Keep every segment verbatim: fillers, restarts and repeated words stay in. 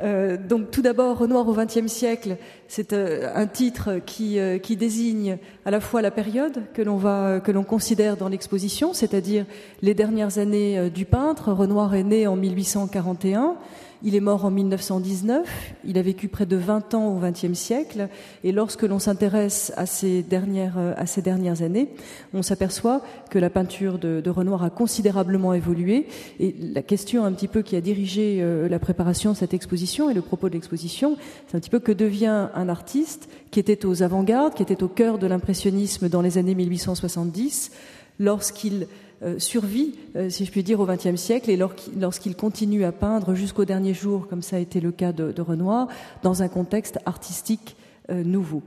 Euh, donc tout d'abord, Renoir au vingtième siècle, c'est euh, un titre qui, euh, qui désigne à la fois la période que l'on va, que l'on considère dans l'exposition, c'est-à-dire les dernières années euh, du peintre. Renoir est né en mille huit cent quarante et un, il est mort en mille neuf cent dix-neuf, il a vécu près de vingt ans au vingtième siècle, et lorsque l'on s'intéresse à ces dernières, à ces dernières années, on s'aperçoit que la peinture de, de Renoir a considérablement évolué, et la question un petit peu qui a dirigé euh, la préparation de cette exposition et le propos de l'exposition, c'est un petit peu que devient un artiste qui était aux avant-gardes, qui était au cœur de l'impressionnisme dans les années mille huit cent soixante-dix, lorsqu'il Euh, survit, euh, si je puis dire, au vingtième siècle, et lorsqu'il, lorsqu'il continue à peindre jusqu'au dernier jour, comme ça a été le cas de, de Renoir, dans un contexte artistique euh, nouveau.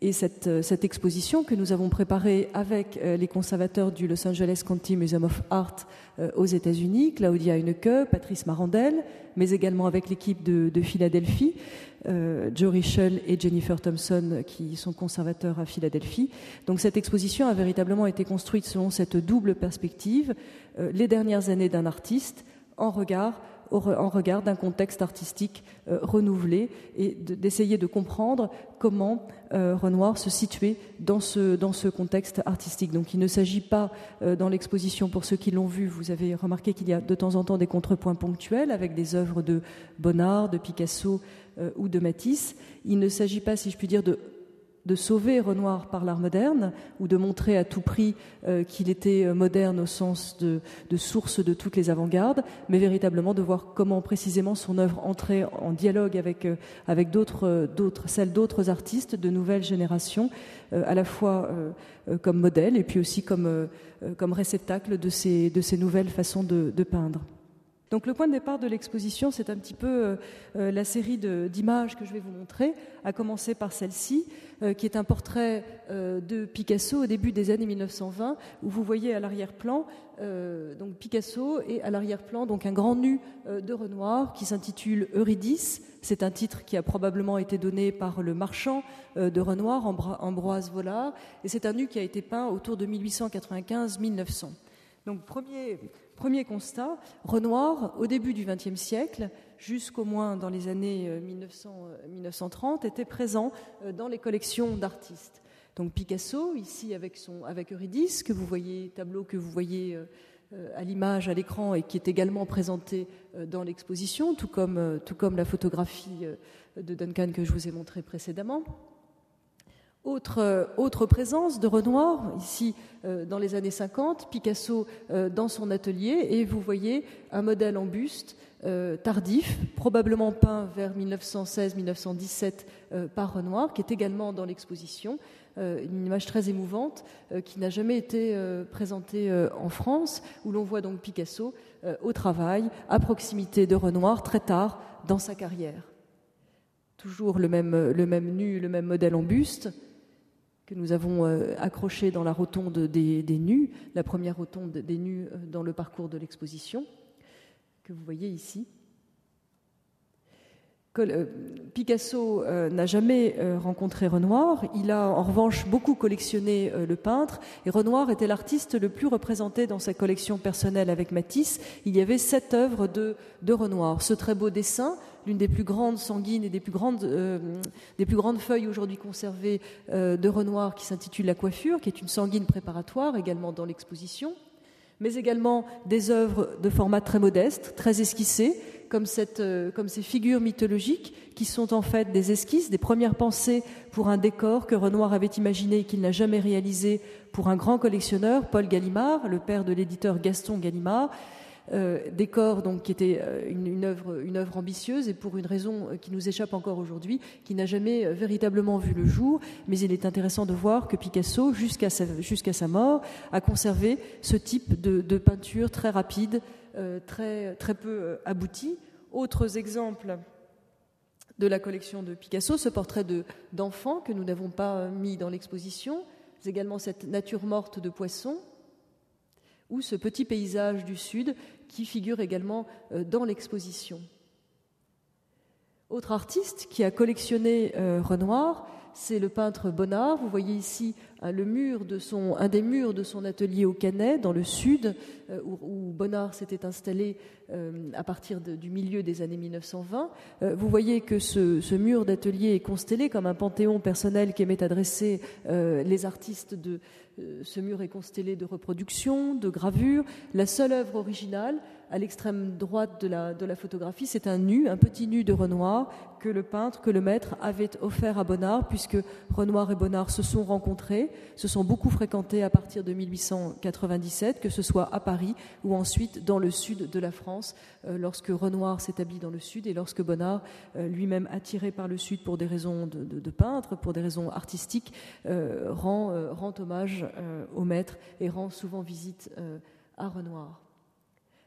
Et cette, euh, cette exposition que nous avons préparée avec euh, les conservateurs du Los Angeles County Museum of Art euh, aux États-Unis, Claudia Hennecke, Patrice Marandel, mais également avec l'équipe de, de Philadelphie, Euh, Joe Richel et Jennifer Thompson, qui sont conservateurs à Philadelphie. Donc cette exposition a véritablement été construite selon cette double perspective, euh, les dernières années d'un artiste en regard, au, en regard d'un contexte artistique euh, renouvelé, et de, d'essayer de comprendre comment euh, Renoir se situait dans ce, dans ce contexte artistique. Donc il ne s'agit pas euh, dans l'exposition, pour ceux qui l'ont vu, vous avez remarqué qu'il y a de temps en temps des contrepoints ponctuels avec des œuvres de Bonnard, de Picasso, Euh, ou de Matisse. Il ne s'agit pas, si je puis dire, de, de sauver Renoir par l'art moderne, ou de montrer à tout prix euh, qu'il était moderne au sens de, de source de toutes les avant-gardes, mais véritablement de voir comment précisément son œuvre entrait en dialogue avec, euh, avec d'autres, euh, d'autres, celles d'autres artistes de nouvelle génération, euh, à la fois euh, euh, comme modèle et puis aussi comme, euh, comme réceptacle de ces, de ces nouvelles façons de, de peindre. Donc le point de départ de l'exposition, c'est un petit peu euh, la série de, d'images que je vais vous montrer, à commencer par celle-ci, euh, qui est un portrait euh, de Picasso au début des années mille neuf cent vingt, où vous voyez à l'arrière-plan euh, donc Picasso et à l'arrière-plan donc un grand nu euh, de Renoir qui s'intitule Eurydice. C'est un titre qui a probablement été donné par le marchand euh, de Renoir, Ambra- Ambroise Vollard, et c'est un nu qui a été peint autour de mille huit cent quatre-vingt-quinze à mille neuf cents. Donc premier... Premier constat, Renoir, au début du vingtième siècle, jusqu'au moins dans les années mille neuf cents, mille neuf cent trente, était présent dans les collections d'artistes. Donc Picasso, ici avec, son, avec Eurydice, que vous voyez, tableau que vous voyez à l'image, à l'écran, et qui est également présenté dans l'exposition, tout comme, tout comme la photographie de Duncan que je vous ai montrée précédemment. Autre, autre présence de Renoir, ici euh, dans les années cinquante, Picasso euh, dans son atelier, et vous voyez un modèle en buste euh, tardif, probablement peint vers mille neuf cent seize mille neuf cent dix-sept euh, par Renoir, qui est également dans l'exposition, euh, une image très émouvante euh, qui n'a jamais été euh, présentée euh, en France, où l'on voit donc Picasso euh, au travail, à proximité de Renoir, très tard dans sa carrière. Toujours le même, le même nu, le même modèle en buste, que nous avons accroché dans la rotonde des, des nus, la première rotonde des nus dans le parcours de l'exposition, que vous voyez ici. Picasso euh, n'a jamais euh, rencontré Renoir, il a en revanche beaucoup collectionné euh, le peintre, et Renoir était l'artiste le plus représenté dans sa collection personnelle avec Matisse. Il y avait sept œuvres de, de Renoir. Ce très beau dessin, l'une des plus grandes sanguines et des plus grandes, euh, des plus grandes feuilles aujourd'hui conservées euh, de Renoir, qui s'intitule La coiffure, qui est une sanguine préparatoire également dans l'exposition, mais également des œuvres de format très modeste, très esquissées, comme, cette, euh, comme ces figures mythologiques qui sont en fait des esquisses, des premières pensées pour un décor que Renoir avait imaginé et qu'il n'a jamais réalisé pour un grand collectionneur, Paul Gallimard, le père de l'éditeur Gaston Gallimard. Euh, décor donc, qui était euh, une, une, œuvre, une œuvre ambitieuse, et pour une raison qui nous échappe encore aujourd'hui, qui n'a jamais euh, véritablement vu le jour, mais il est intéressant de voir que Picasso, jusqu'à sa, jusqu'à sa mort, a conservé ce type de, de peinture très rapide, euh, très, très peu euh, aboutie. Autres exemples de la collection de Picasso, ce portrait de, d'enfant que nous n'avons pas euh, mis dans l'exposition, c'est également cette nature morte de poisson, ou ce petit paysage du Sud qui figure également dans l'exposition. Autre artiste qui a collectionné euh, Renoir, c'est le peintre Bonnard. Vous voyez ici hein, le mur de son, un des murs de son atelier au Canet, dans le sud, euh, où, où Bonnard s'était installé euh, à partir de, du milieu des années mille neuf cent vingt. Euh, vous voyez que ce, ce mur d'atelier est constellé comme un panthéon personnel qu'aimaient adresser euh, les artistes de... Euh, ce mur est constellé de reproductions, de gravures. La seule œuvre originale, à l'extrême droite de la, de la photographie, c'est un nu, un petit nu de Renoir que le peintre, que le maître avait offert à Bonnard, puisque Renoir et Bonnard se sont rencontrés, se sont beaucoup fréquentés à partir de mille huit cent quatre-vingt-dix-sept, que ce soit à Paris ou ensuite dans le sud de la France, euh, lorsque Renoir s'établit dans le sud et lorsque Bonnard, euh, lui-même attiré par le sud pour des raisons de, de, de peintre, pour des raisons artistiques, euh, rend, euh, rend hommage euh, au maître et rend souvent visite euh, à Renoir.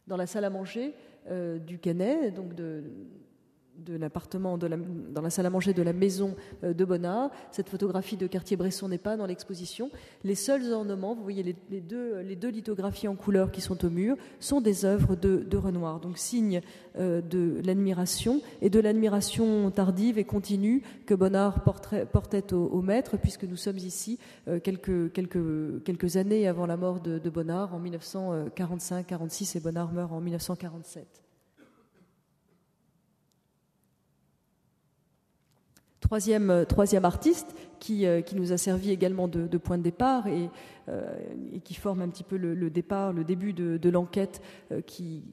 Dans la salle à manger euh, du Canet, donc de, de l'appartement, de la, dans la salle à manger de la maison euh, de Bonnard, cette photographie de Cartier-Bresson n'est pas dans l'exposition. Les seuls ornements, vous voyez les, les, deux, les deux lithographies en couleur qui sont au mur, sont des œuvres de, de Renoir, donc signe euh, de l'admiration et de l'admiration tardive et continue que Bonnard portait, portait au, au maître, puisque nous sommes ici euh, quelques, quelques, quelques années avant la mort de, de Bonnard, en mille neuf cent quarante-cinq quarante-six, et Bonnard meurt en mille neuf cent quarante-sept. Troisième, troisième artiste qui, euh, qui nous a servi également de, de point de départ et, euh, et qui forme un petit peu le, le départ, le début de, de l'enquête euh, qui,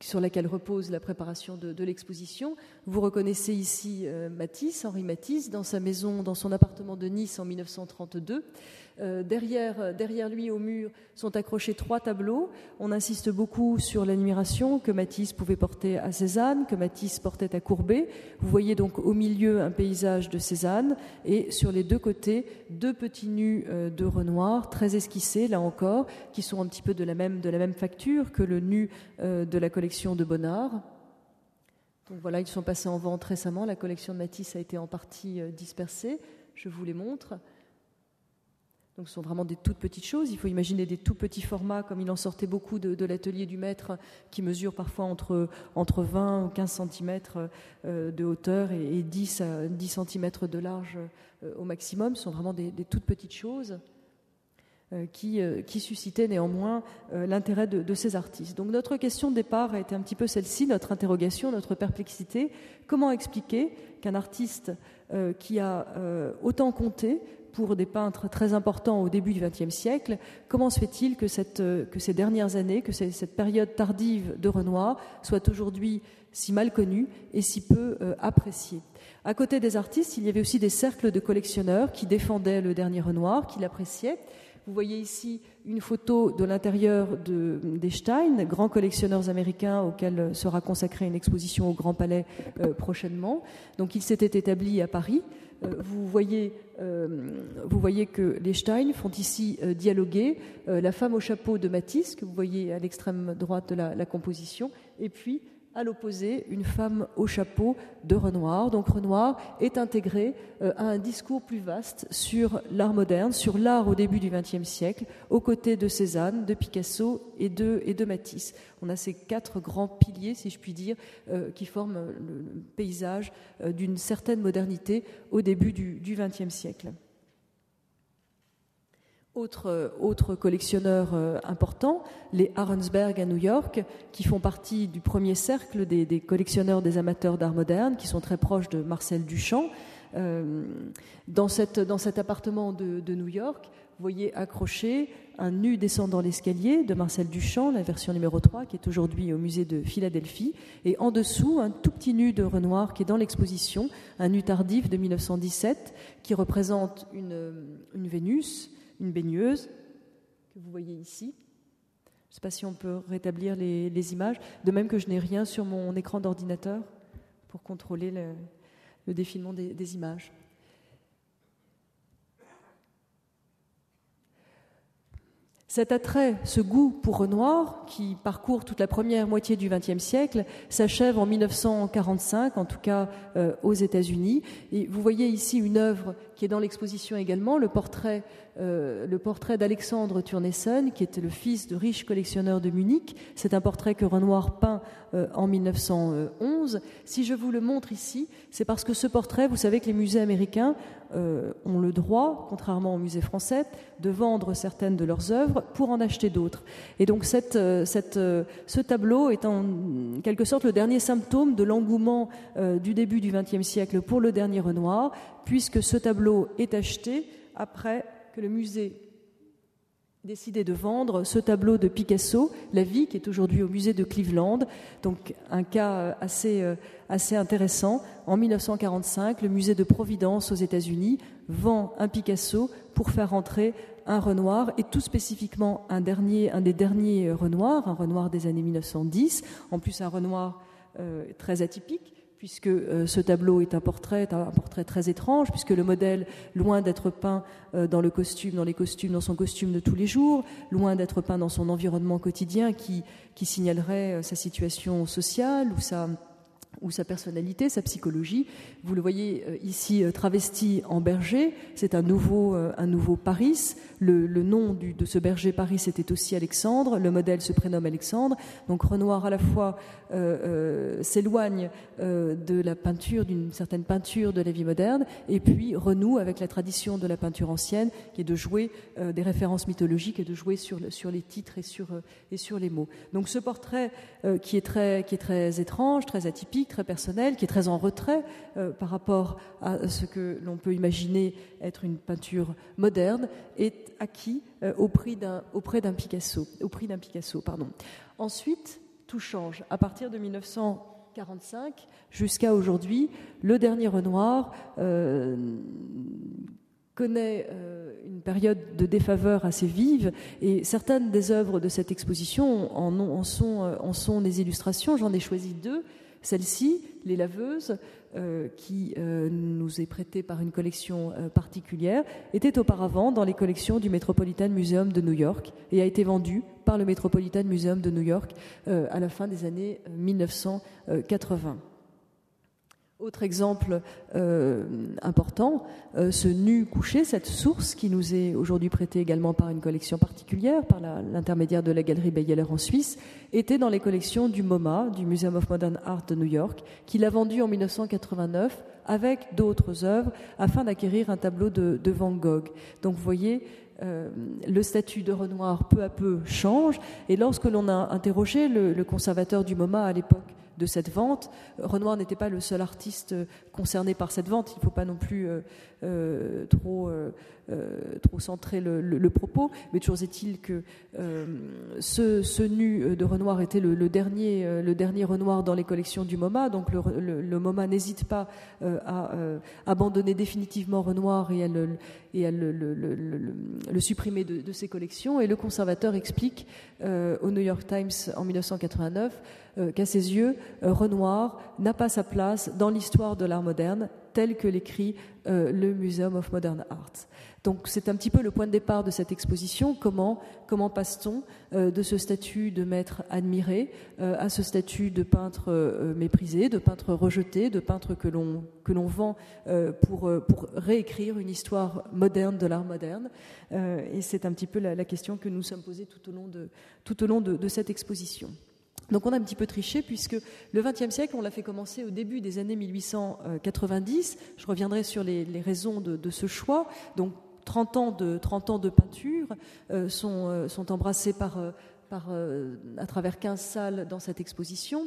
sur laquelle repose la préparation de, de l'exposition. Vous reconnaissez ici euh, Matisse, Henri Matisse, dans sa maison, dans son appartement de Nice en mille neuf cent trente-deux. Euh, derrière, derrière lui, au mur, sont accrochés trois tableaux. On insiste beaucoup sur l'admiration que Matisse pouvait porter à Cézanne, que Matisse portait à Courbet. Vous voyez donc au milieu un paysage de Cézanne et sur les deux côtés, deux petits nus euh, de Renoir, très esquissés, là encore, qui sont un petit peu de la même, de la même facture que le nu euh, de la collection de Bonnard. Donc voilà, ils sont passés en vente récemment. La collection de Matisse a été en partie euh, dispersée. Je vous les montre. Donc ce sont vraiment des toutes petites choses. Il faut imaginer des tout petits formats, comme il en sortait beaucoup de, de l'atelier du maître, qui mesure parfois entre, entre vingt ou quinze centimètres de hauteur et, et dix, dix centimètres de large au maximum. Ce sont vraiment des, des toutes petites choses qui, qui suscitaient néanmoins l'intérêt de, de ces artistes. Donc notre question de départ a été un petit peu celle-ci, notre interrogation, notre perplexité. Comment expliquer qu'un artiste qui a autant compté pour des peintres très importants au début du XXe siècle, comment se fait-il que, cette, que ces dernières années, que cette période tardive de Renoir soit aujourd'hui si mal connue et si peu euh, appréciée ? À côté des artistes, il y avait aussi des cercles de collectionneurs qui défendaient le dernier Renoir, qui l'appréciaient. Vous voyez ici une photo de l'intérieur de, des Stein, grands collectionneurs américains auxquels sera consacrée une exposition au Grand Palais euh, prochainement. Donc ils s'étaient établis à Paris. Vous voyez, euh, vous voyez que les Stein font ici euh, dialoguer euh, la femme au chapeau de Matisse, que vous voyez à l'extrême droite de la, la composition, et puis à l'opposé, une femme au chapeau de Renoir. Donc Renoir est intégré euh, à un discours plus vaste sur l'art moderne, sur l'art au début du XXe siècle, aux côtés de Cézanne, de Picasso et de, et de Matisse. On a ces quatre grands piliers, si je puis dire, euh, qui forment le, le paysage euh, d'une certaine modernité au début du XXe siècle. Autre, autre collectionneur euh, important, les Arensberg à New York, qui font partie du premier cercle des, des collectionneurs, des amateurs d'art moderne, qui sont très proches de Marcel Duchamp. Euh, dans, cette, dans cet appartement de, de New York, vous voyez accroché un nu descendant l'escalier de Marcel Duchamp, la version numéro trois, qui est aujourd'hui au musée de Philadelphie. Et en dessous, un tout petit nu de Renoir qui est dans l'exposition, un nu tardif de mille neuf cent dix-sept, qui représente une, une Vénus, une baigneuse, que vous voyez ici. Je ne sais pas si on peut rétablir les, les images. De même que je n'ai rien sur mon écran d'ordinateur pour contrôler le, le défilement des, des images. Cet attrait, ce goût pour Renoir, qui parcourt toute la première moitié du XXe siècle, s'achève en mille neuf cent quarante-cinq, en tout cas euh, aux États-Unis. Et vous voyez ici une œuvre qui est dans l'exposition également, le portrait euh, le portrait d'Alexandre Turneson, qui était le fils de riches collectionneurs de Munich. C'est un portrait que Renoir peint euh, en mille neuf cent onze. Si je vous le montre ici, c'est parce que ce portrait, vous savez que les musées américains euh, ont le droit, contrairement aux musées français, de vendre certaines de leurs œuvres pour en acheter d'autres. Et donc cette, euh, cette, euh, ce tableau est en quelque sorte le dernier symptôme de l'engouement euh, du début du vingtième siècle pour le dernier Renoir, puisque ce tableau est acheté après que le musée décidait de vendre ce tableau de Picasso, La vie, qui est aujourd'hui au musée de Cleveland. Donc un cas assez, assez intéressant. En mille neuf cent quarante-cinq, le musée de Providence aux États-Unis vend un Picasso pour faire rentrer un Renoir, et tout spécifiquement un, dernier, un des derniers Renoirs, un Renoir des années mille neuf cent dix, en plus un Renoir euh, très atypique, puisque euh, ce tableau est un portrait, un portrait très étrange, puisque le modèle, loin d'être peint euh, dans le costume, dans les costumes, dans son costume de tous les jours, loin d'être peint dans son environnement quotidien qui, qui signalerait euh, sa situation sociale ou sa, ou sa personnalité, sa psychologie. Vous le voyez euh, ici euh, travesti en berger, c'est un nouveau, euh, un nouveau Paris. Le, le nom du, de ce berger Paris était aussi Alexandre, le modèle se prénomme Alexandre. Donc Renoir à la fois euh, euh, s'éloigne euh, de la peinture, d'une certaine peinture de la vie moderne, et puis renoue avec la tradition de la peinture ancienne, qui est de jouer euh, des références mythologiques et de jouer sur, sur les titres et sur, euh, et sur les mots. Donc ce portrait euh, qui, est très, qui est très étrange, très atypique, très personnel, qui est très en retrait euh, par rapport à ce que l'on peut imaginer être une peinture moderne, est acquis euh, au prix d'un, auprès d'un Picasso, au prix d'un Picasso, pardon. Ensuite, tout change. À partir de mille neuf cent quarante-cinq jusqu'à aujourd'hui, le dernier Renoir euh, connaît euh, une période de défaveur assez vive, et certaines des œuvres de cette exposition en, ont, en, sont, euh, en sont des illustrations. J'en ai choisi deux. Celle-ci, Les Laveuses, euh, qui euh, nous est prêtée par une collection euh, particulière, était auparavant dans les collections du Metropolitan Museum de New York et a été vendue par le Metropolitan Museum de New York euh, à la fin des années mille neuf cent quatre-vingts. Autre exemple euh, important, euh, ce nu couché, cette source qui nous est aujourd'hui prêtée également par une collection particulière, par la, l'intermédiaire de la galerie Beyeler en Suisse, était dans les collections du MoMA, du Museum of Modern Art de New York, qui l'a vendu en mille neuf cent quatre-vingt-neuf avec d'autres œuvres afin d'acquérir un tableau de, de Van Gogh. Donc vous voyez, Euh, le statut de Renoir peu à peu change, et lorsque l'on a interrogé le, le conservateur du MoMA à l'époque de cette vente, Renoir n'était pas le seul artiste concerné par cette vente. Il ne faut pas non plus euh, euh, trop, euh, trop centrer le, le, le propos, mais toujours est-il que euh, ce, ce nu de Renoir était le, le, dernier, le dernier Renoir dans les collections du MoMA, donc le, le, le MoMA n'hésite pas euh, à euh, abandonner définitivement Renoir et à le, et à le, le, le, le le supprimer de, de ses collections. Et le conservateur explique euh, au New York Times en mille neuf cent quatre-vingt-neuf euh, qu'à ses yeux, euh, Renoir n'a pas sa place dans l'histoire de l'art moderne tel que l'écrit euh, le Museum of Modern Art. Donc c'est un petit peu le point de départ de cette exposition. Comment, comment passe-t-on euh, de ce statut de maître admiré euh, à ce statut de peintre euh, méprisé, de peintre rejeté, de peintre que l'on, que l'on vend euh, pour, euh, pour réécrire une histoire moderne de l'art moderne euh, et c'est un petit peu la, la question que nous sommes posées tout au long de, tout au long de, de cette exposition. Donc on a un petit peu triché, puisque le vingtième siècle, on l'a fait commencer au début des années mille huit cent quatre-vingt-dix. Je reviendrai sur les, les raisons de, de ce choix. Donc trente ans de, trente ans de peinture euh, sont, euh, sont embrassés par, euh, par, euh, à travers quinze salles dans cette exposition.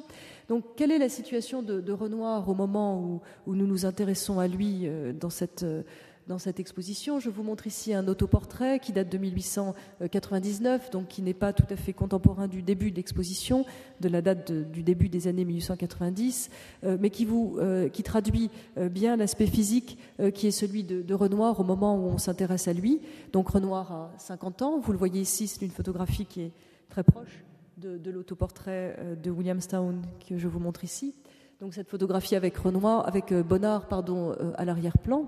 Donc quelle est la situation de, de Renoir au moment où, où nous nous intéressons à lui euh, dans cette... Euh, Dans cette exposition, je vous montre ici un autoportrait qui date de mille huit cent quatre-vingt-dix-neuf, donc qui n'est pas tout à fait contemporain du début de l'exposition, de la date de, du début des années mille huit cent quatre-vingt-dix, euh, mais qui, vous, euh, qui traduit euh, bien l'aspect physique euh, qui est celui de, de Renoir au moment où on s'intéresse à lui. Donc Renoir a cinquante ans, vous le voyez ici, c'est une photographie qui est très proche de, de l'autoportrait euh, de Williamstown que je vous montre ici. Donc cette photographie avec Renoir, avec euh, Bonnard pardon, euh, à l'arrière-plan.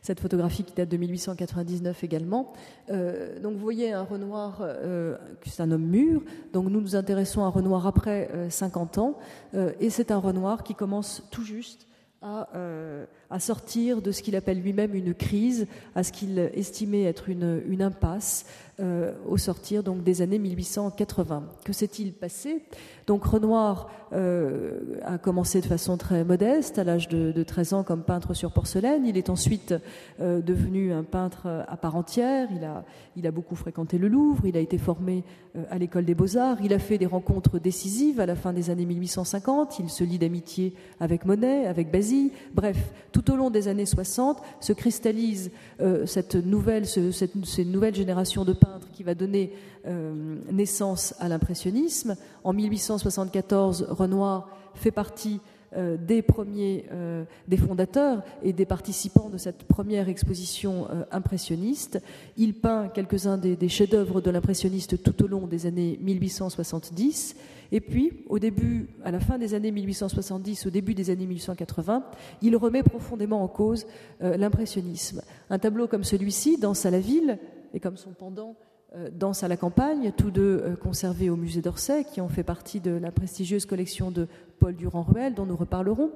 Cette photographie qui date de mille huit cent quatre-vingt-dix-neuf également. Euh, donc vous voyez un Renoir, euh, c'est un homme mûr, donc nous nous intéressons à Renoir après euh, cinquante ans, euh, et c'est un Renoir qui commence tout juste à, euh, à sortir de ce qu'il appelle lui-même une crise, à ce qu'il estimait être une, une impasse euh, au sortir donc, des années mille huit cent quatre-vingts. Que s'est-il passé ? Donc Renoir euh, a commencé de façon très modeste, à l'âge de, de treize ans comme peintre sur porcelaine. Il est ensuite euh, devenu un peintre à part entière. Il a, il a beaucoup fréquenté le Louvre, il a été formé euh, à l'école des Beaux-Arts. Il a fait des rencontres décisives à la fin des années mille huit cent cinquante. Il se lie d'amitié avec Monet, avec Bazille. Bref, tout au long des années soixante se cristallise euh, cette nouvelle, ce, cette, cette nouvelle génération de peintres qui va donner euh, naissance à l'impressionnisme. En mille huit cent soixante-quatorze, Renoir fait partie euh, des premiers, euh, des fondateurs et des participants de cette première exposition euh, impressionniste. Il peint quelques-uns des, des chefs-d'œuvre de l'impressionniste tout au long des années mille huit cent soixante-dix. Et puis, au début, à la fin des années mille huit cent soixante-dix, au début des années mille huit cent quatre-vingts, il remet profondément en cause euh, l'impressionnisme. Un tableau comme celui-ci, « Danse à la ville », et comme son pendant « Danse à la campagne », tous deux conservés au musée d'Orsay, qui ont fait partie de la prestigieuse collection de Paul Durand-Ruel, dont nous reparlerons.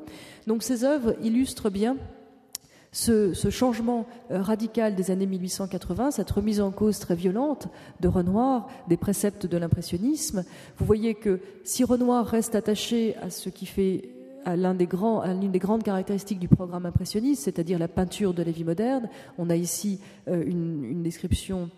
Donc ces œuvres illustrent bien ce, ce changement radical des années mille huit cent quatre-vingts, cette remise en cause très violente de Renoir, des préceptes de l'impressionnisme. Vous voyez que si Renoir reste attaché à ce qui fait... à l'un des grands, à l'une des grandes caractéristiques du programme impressionniste, c'est-à-dire la peinture de la vie moderne. On a ici euh, une, une description,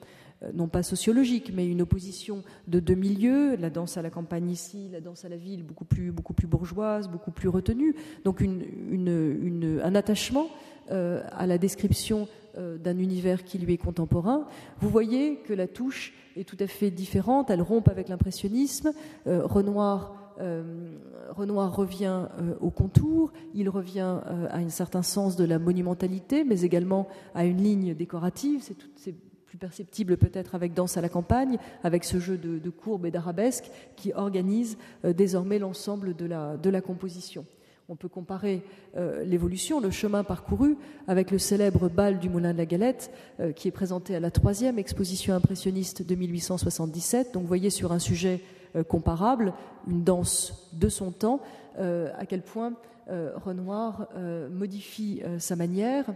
euh, non pas sociologique, mais une opposition de deux milieux, la danse à la campagne ici, la danse à la ville, beaucoup plus, beaucoup plus bourgeoise, beaucoup plus retenue. Donc une, une, une, un attachement euh, à la description euh, d'un univers qui lui est contemporain. Vous voyez que la touche est tout à fait différente, elle rompt avec l'impressionnisme. Euh, Renoir... Euh, Renoir revient euh, au contour, il revient euh, à un certain sens de la monumentalité, mais également à une ligne décorative. C'est, tout, c'est plus perceptible peut-être avec Danse à la campagne, avec ce jeu de, de courbes et d'arabesques qui organise euh, désormais l'ensemble de la, de la composition. On peut comparer euh, l'évolution, le chemin parcouru avec le célèbre bal du Moulin de la Galette euh, qui est présenté à la troisième exposition impressionniste de mille huit cent soixante-dix-sept. Donc vous voyez sur un sujet comparable, une danse de son temps, euh, à quel point euh, Renoir euh, modifie euh, sa manière.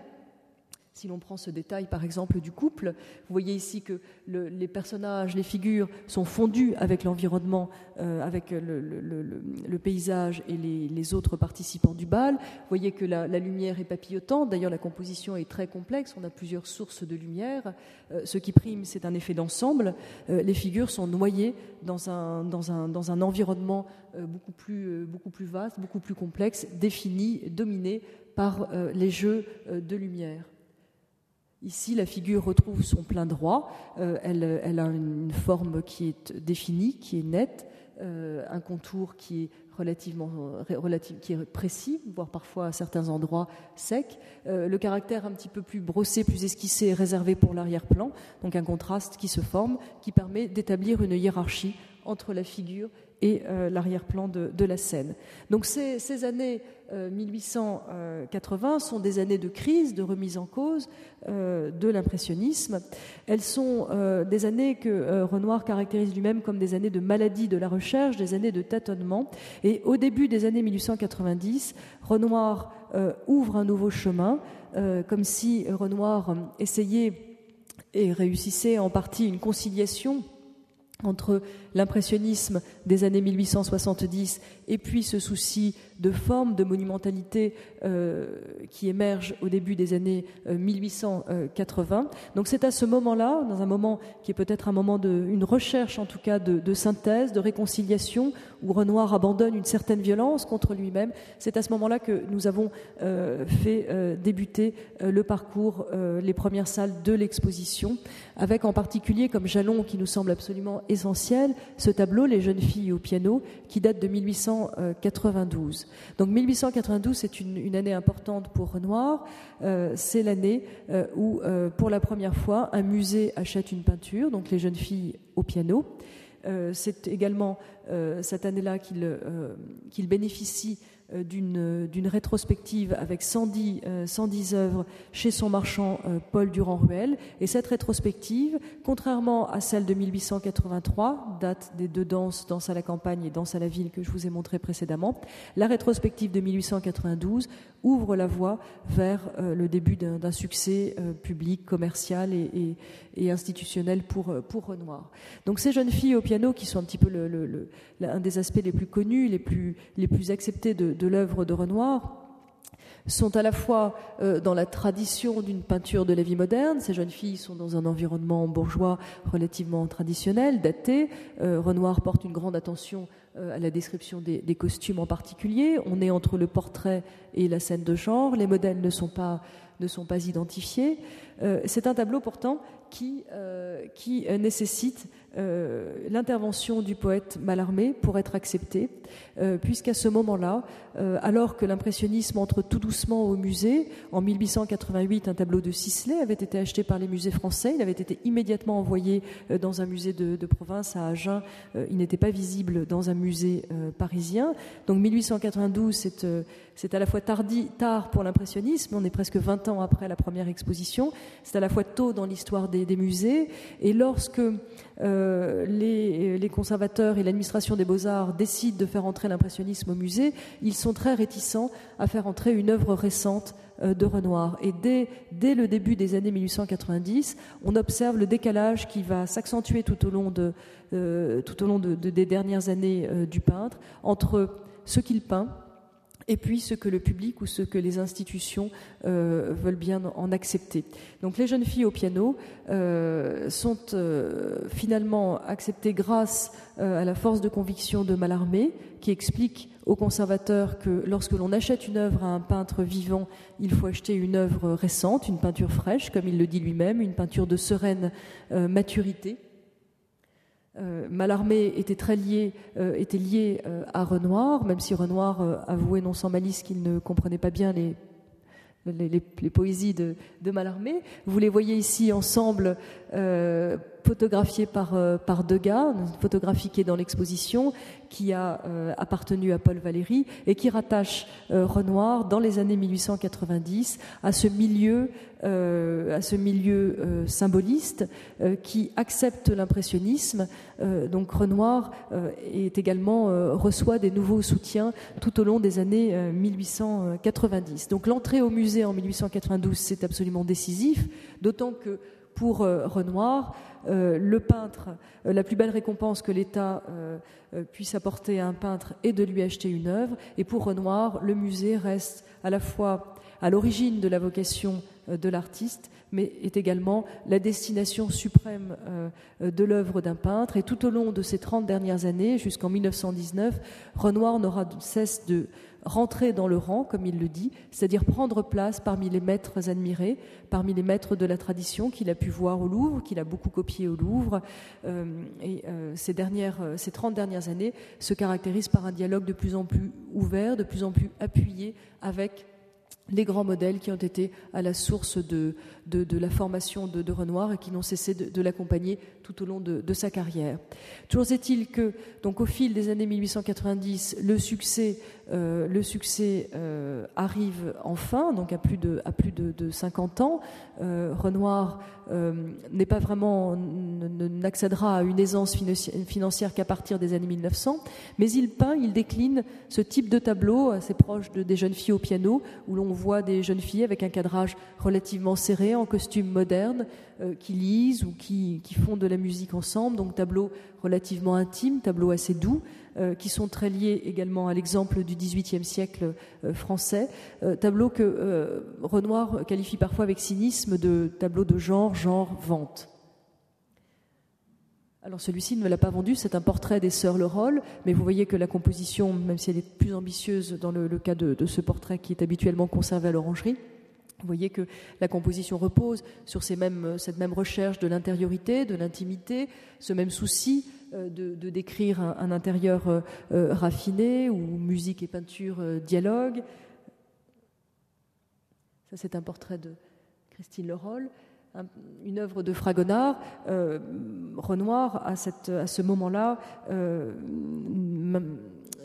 Si l'on prend ce détail, par exemple, du couple, vous voyez ici que le, les personnages, les figures sont fondus avec l'environnement, euh, avec le, le, le, le paysage et les, les autres participants du bal. Vous voyez que la, la lumière est papillotante. D'ailleurs, la composition est très complexe. On a plusieurs sources de lumière. Euh, ce qui prime, c'est un effet d'ensemble. Euh, les figures sont noyées dans un, dans un, dans un environnement euh, beaucoup plus, euh, beaucoup plus vaste, beaucoup plus complexe, défini, dominé par euh, les jeux euh, de lumière. Ici, la figure retrouve son plein droit, euh, elle, elle a une forme qui est définie, qui est nette, euh, un contour qui est relativement relative, qui est précis, voire parfois à certains endroits sec, euh, le caractère un petit peu plus brossé, plus esquissé est réservé pour l'arrière-plan, donc un contraste qui se forme, qui permet d'établir une hiérarchie entre la figure et euh, l'arrière-plan de, de la scène. Donc ces, ces années euh, mille huit cent quatre-vingts sont des années de crise, de remise en cause euh, de l'impressionnisme. Elles sont euh, des années que euh, Renoir caractérise lui-même comme des années de maladie de la recherche, des années de tâtonnement. Et au début des années mille huit cent quatre-vingt-dix, Renoir euh, ouvre un nouveau chemin, euh, comme si Renoir essayait et réussissait en partie une conciliation entre l'impressionnisme des années mille huit cent soixante-dix et puis ce souci de forme, de monumentalité euh, qui émerge au début des années mille huit cent quatre-vingts. Donc c'est à ce moment-là, dans un moment qui est peut-être un moment de, une recherche en tout cas de, de synthèse, de réconciliation, où Renoir abandonne une certaine violence contre lui-même, c'est à ce moment-là que nous avons euh, fait euh, débuter euh, le parcours, euh, les premières salles de l'exposition, avec en particulier comme jalon qui nous semble absolument essentiel, ce tableau, Les jeunes filles au piano, qui date de mille huit cent quatre-vingt-douze. Donc mille huit cent quatre-vingt-douze, c'est une, une année importante pour Renoir. Euh, c'est l'année euh, où, euh, pour la première fois, un musée achète une peinture, donc Les jeunes filles au piano. Euh, c'est également euh, cette année-là qu'il, euh, qu'il bénéficie euh, d'une, d'une rétrospective avec cent dix œuvres chez son marchand euh, Paul Durand-Ruel. Et cette rétrospective, contrairement à celle de mille huit cent quatre-vingt-trois, date des deux danses, Danse à la campagne et Danse à la ville que je vous ai montré précédemment, la rétrospective de mille huit cent quatre-vingt-douze ouvre la voie vers euh, le début d'un, d'un succès euh, public, commercial et, et, et institutionnel pour, pour Renoir. Donc ces jeunes filles au piano, qui sont un petit peu le, le, le, un des aspects les plus connus, les plus, les plus acceptés de, de l'œuvre de Renoir, sont à la fois euh, dans la tradition d'une peinture de la vie moderne. Ces jeunes filles sont dans un environnement bourgeois relativement traditionnel, daté. Euh, Renoir porte une grande attention euh, à la description des, des costumes en particulier. On est entre le portrait et la scène de genre. Les modèles ne sont pas, ne sont pas identifiés. Euh, c'est un tableau pourtant qui, euh, qui nécessite euh, l'intervention du poète Mallarmé pour être accepté, euh, puisqu'à ce moment-là, euh, alors que l'impressionnisme entre tout doucement au musée, en mille huit cent quatre-vingt-huit, un tableau de Sisley avait été acheté par les musées français, il avait été immédiatement envoyé euh, dans un musée de, de province à Agen, euh, il n'était pas visible dans un musée euh, parisien. Donc mille huit cent quatre-vingt-douze, c'est, euh, c'est à la fois tardi, tard pour l'impressionnisme, on est presque vingt ans après la première exposition, c'est à la fois tôt dans l'histoire des Des, des musées, et lorsque euh, les, les conservateurs et l'administration des beaux-arts décident de faire entrer l'impressionnisme au musée, ils sont très réticents à faire entrer une œuvre récente euh, de Renoir. Et dès, dès le début des années mille huit cent quatre-vingt-dix, on observe le décalage qui va s'accentuer tout au long, de, euh, tout au long de, de, des dernières années euh, du peintre entre ce qu'il peint et puis ce que le public ou ce que les institutions euh, veulent bien en accepter. Donc les jeunes filles au piano euh, sont euh, finalement acceptées grâce euh, à la force de conviction de Mallarmé, qui explique aux conservateurs que lorsque l'on achète une œuvre à un peintre vivant, il faut acheter une œuvre récente, une peinture fraîche, comme il le dit lui-même, une peinture de sereine euh, maturité. Euh, Mallarmé était très lié, euh, était lié euh, à Renoir, même si Renoir euh, avouait non sans malice qu'il ne comprenait pas bien les, les, les, les poésies de, de Mallarmé. Vous les voyez ici ensemble, euh, photographiés par, euh, par Degas, une photographie qui est dans l'exposition, qui a euh, appartenu à Paul Valéry et qui rattache euh, Renoir dans les années mille huit cent quatre-vingt-dix à ce milieu, euh, à ce milieu euh, symboliste euh, qui accepte l'impressionnisme. Euh, donc Renoir euh, est également euh, reçoit des nouveaux soutiens tout au long des années euh, mille huit cent quatre-vingt-dix. Donc l'entrée au musée en mille huit cent quatre-vingt-douze, c'est absolument décisif, d'autant que pour euh, Renoir, euh, le peintre, euh, la plus belle récompense que l'État euh, euh, puisse apporter à un peintre est de lui acheter une œuvre. Et pour Renoir, le musée reste à la fois à l'origine de la vocation euh, de l'artiste, mais est également la destination suprême euh, de l'œuvre d'un peintre. Et tout au long de ces trente dernières années, jusqu'en mille neuf cent dix-neuf, Renoir n'aura de cesse de rentrer dans le rang, comme il le dit, c'est-à-dire prendre place parmi les maîtres admirés, parmi les maîtres de la tradition qu'il a pu voir au Louvre, qu'il a beaucoup copié au Louvre. Euh, et euh, ces, dernières, ces trente dernières années se caractérisent par un dialogue de plus en plus ouvert, de plus en plus appuyé avec les grands modèles qui ont été à la source de, de, de la formation de, de Renoir et qui n'ont cessé de, de l'accompagner tout au long de, de sa carrière. Toujours est-il que, donc, au fil des années mille huit cent quatre-vingt-dix, le succès, euh, le succès euh, arrive enfin, donc à plus de, à plus de, de cinquante ans. Euh, Renoir euh, n'est pas vraiment, n'accédera à une aisance financière qu'à partir des années mille neuf cents, mais il peint, il décline ce type de tableau assez proche de, des jeunes filles au piano, où l'on voit des jeunes filles avec un cadrage relativement serré, en costume moderne, euh, qui lisent ou qui, qui font de la musique ensemble, donc tableaux relativement intimes, tableaux assez doux, euh, qui sont très liés également à l'exemple du dix-huitième siècle euh, français, euh, tableaux que euh, Renoir qualifie parfois avec cynisme de tableaux de genre, genre, vente. Alors celui-ci ne me l'a pas vendu, c'est un portrait des sœurs Lerolles, mais vous voyez que la composition, même si elle est plus ambitieuse dans le, le cas de, de ce portrait qui est habituellement conservé à l'Orangerie, vous voyez que la composition repose sur ces mêmes, cette même recherche de l'intériorité, de l'intimité, ce même souci de, de décrire un, un intérieur euh, euh, raffiné, où musique et peinture euh, dialoguent. Ça, c'est un portrait de Christine Lerolle. Une œuvre de Fragonard. euh, Renoir, à, cette, à ce moment-là, euh,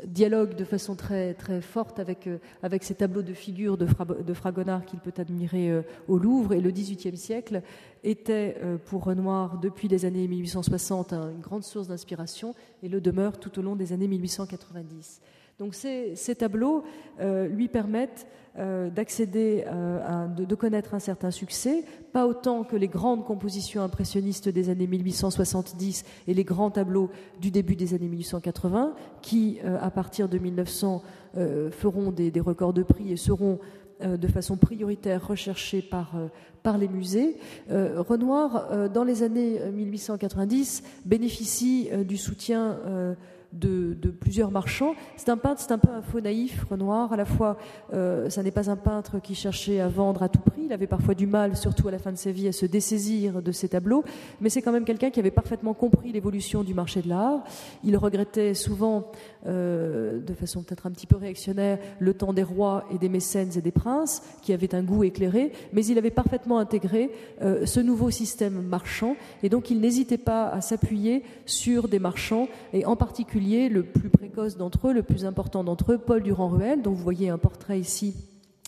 dialogue de façon très, très forte avec, euh, avec ces tableaux de figures de, Fra, de Fragonard qu'il peut admirer euh, au Louvre. Et le dix-huitième siècle était euh, pour Renoir, depuis les années mille huit cent soixante, une grande source d'inspiration et le demeure tout au long des années mille huit cent quatre-vingt-dix. Donc ces, ces tableaux euh, lui permettent euh, d'accéder, euh, à, de, de connaître un certain succès, pas autant que les grandes compositions impressionnistes des années mille huit cent soixante-dix et les grands tableaux du début des années mille huit cent quatre-vingts, qui, euh, à partir de mille neuf cents, euh, feront des, des records de prix et seront euh, de façon prioritaire recherchés par, euh, par les musées. Euh, Renoir, euh, dans les années mille huit cent quatre-vingt-dix, bénéficie euh, du soutien euh, De, de plusieurs marchands. C'est un peintre, c'est un peu un faux naïf, Renoir. À la fois, euh, ça n'est pas un peintre qui cherchait à vendre à tout prix. Il avait parfois du mal, surtout à la fin de sa vie, à se dessaisir de ses tableaux. Mais c'est quand même quelqu'un qui avait parfaitement compris l'évolution du marché de l'art. Il regrettait souvent, euh, de façon peut-être un petit peu réactionnaire, le temps des rois et des mécènes et des princes, qui avaient un goût éclairé. Mais il avait parfaitement intégré euh, ce nouveau système marchand. Et donc, il n'hésitait pas à s'appuyer sur des marchands, et en particulier le plus précoce d'entre eux, le plus important d'entre eux, Paul Durand-Ruel, dont vous voyez un portrait ici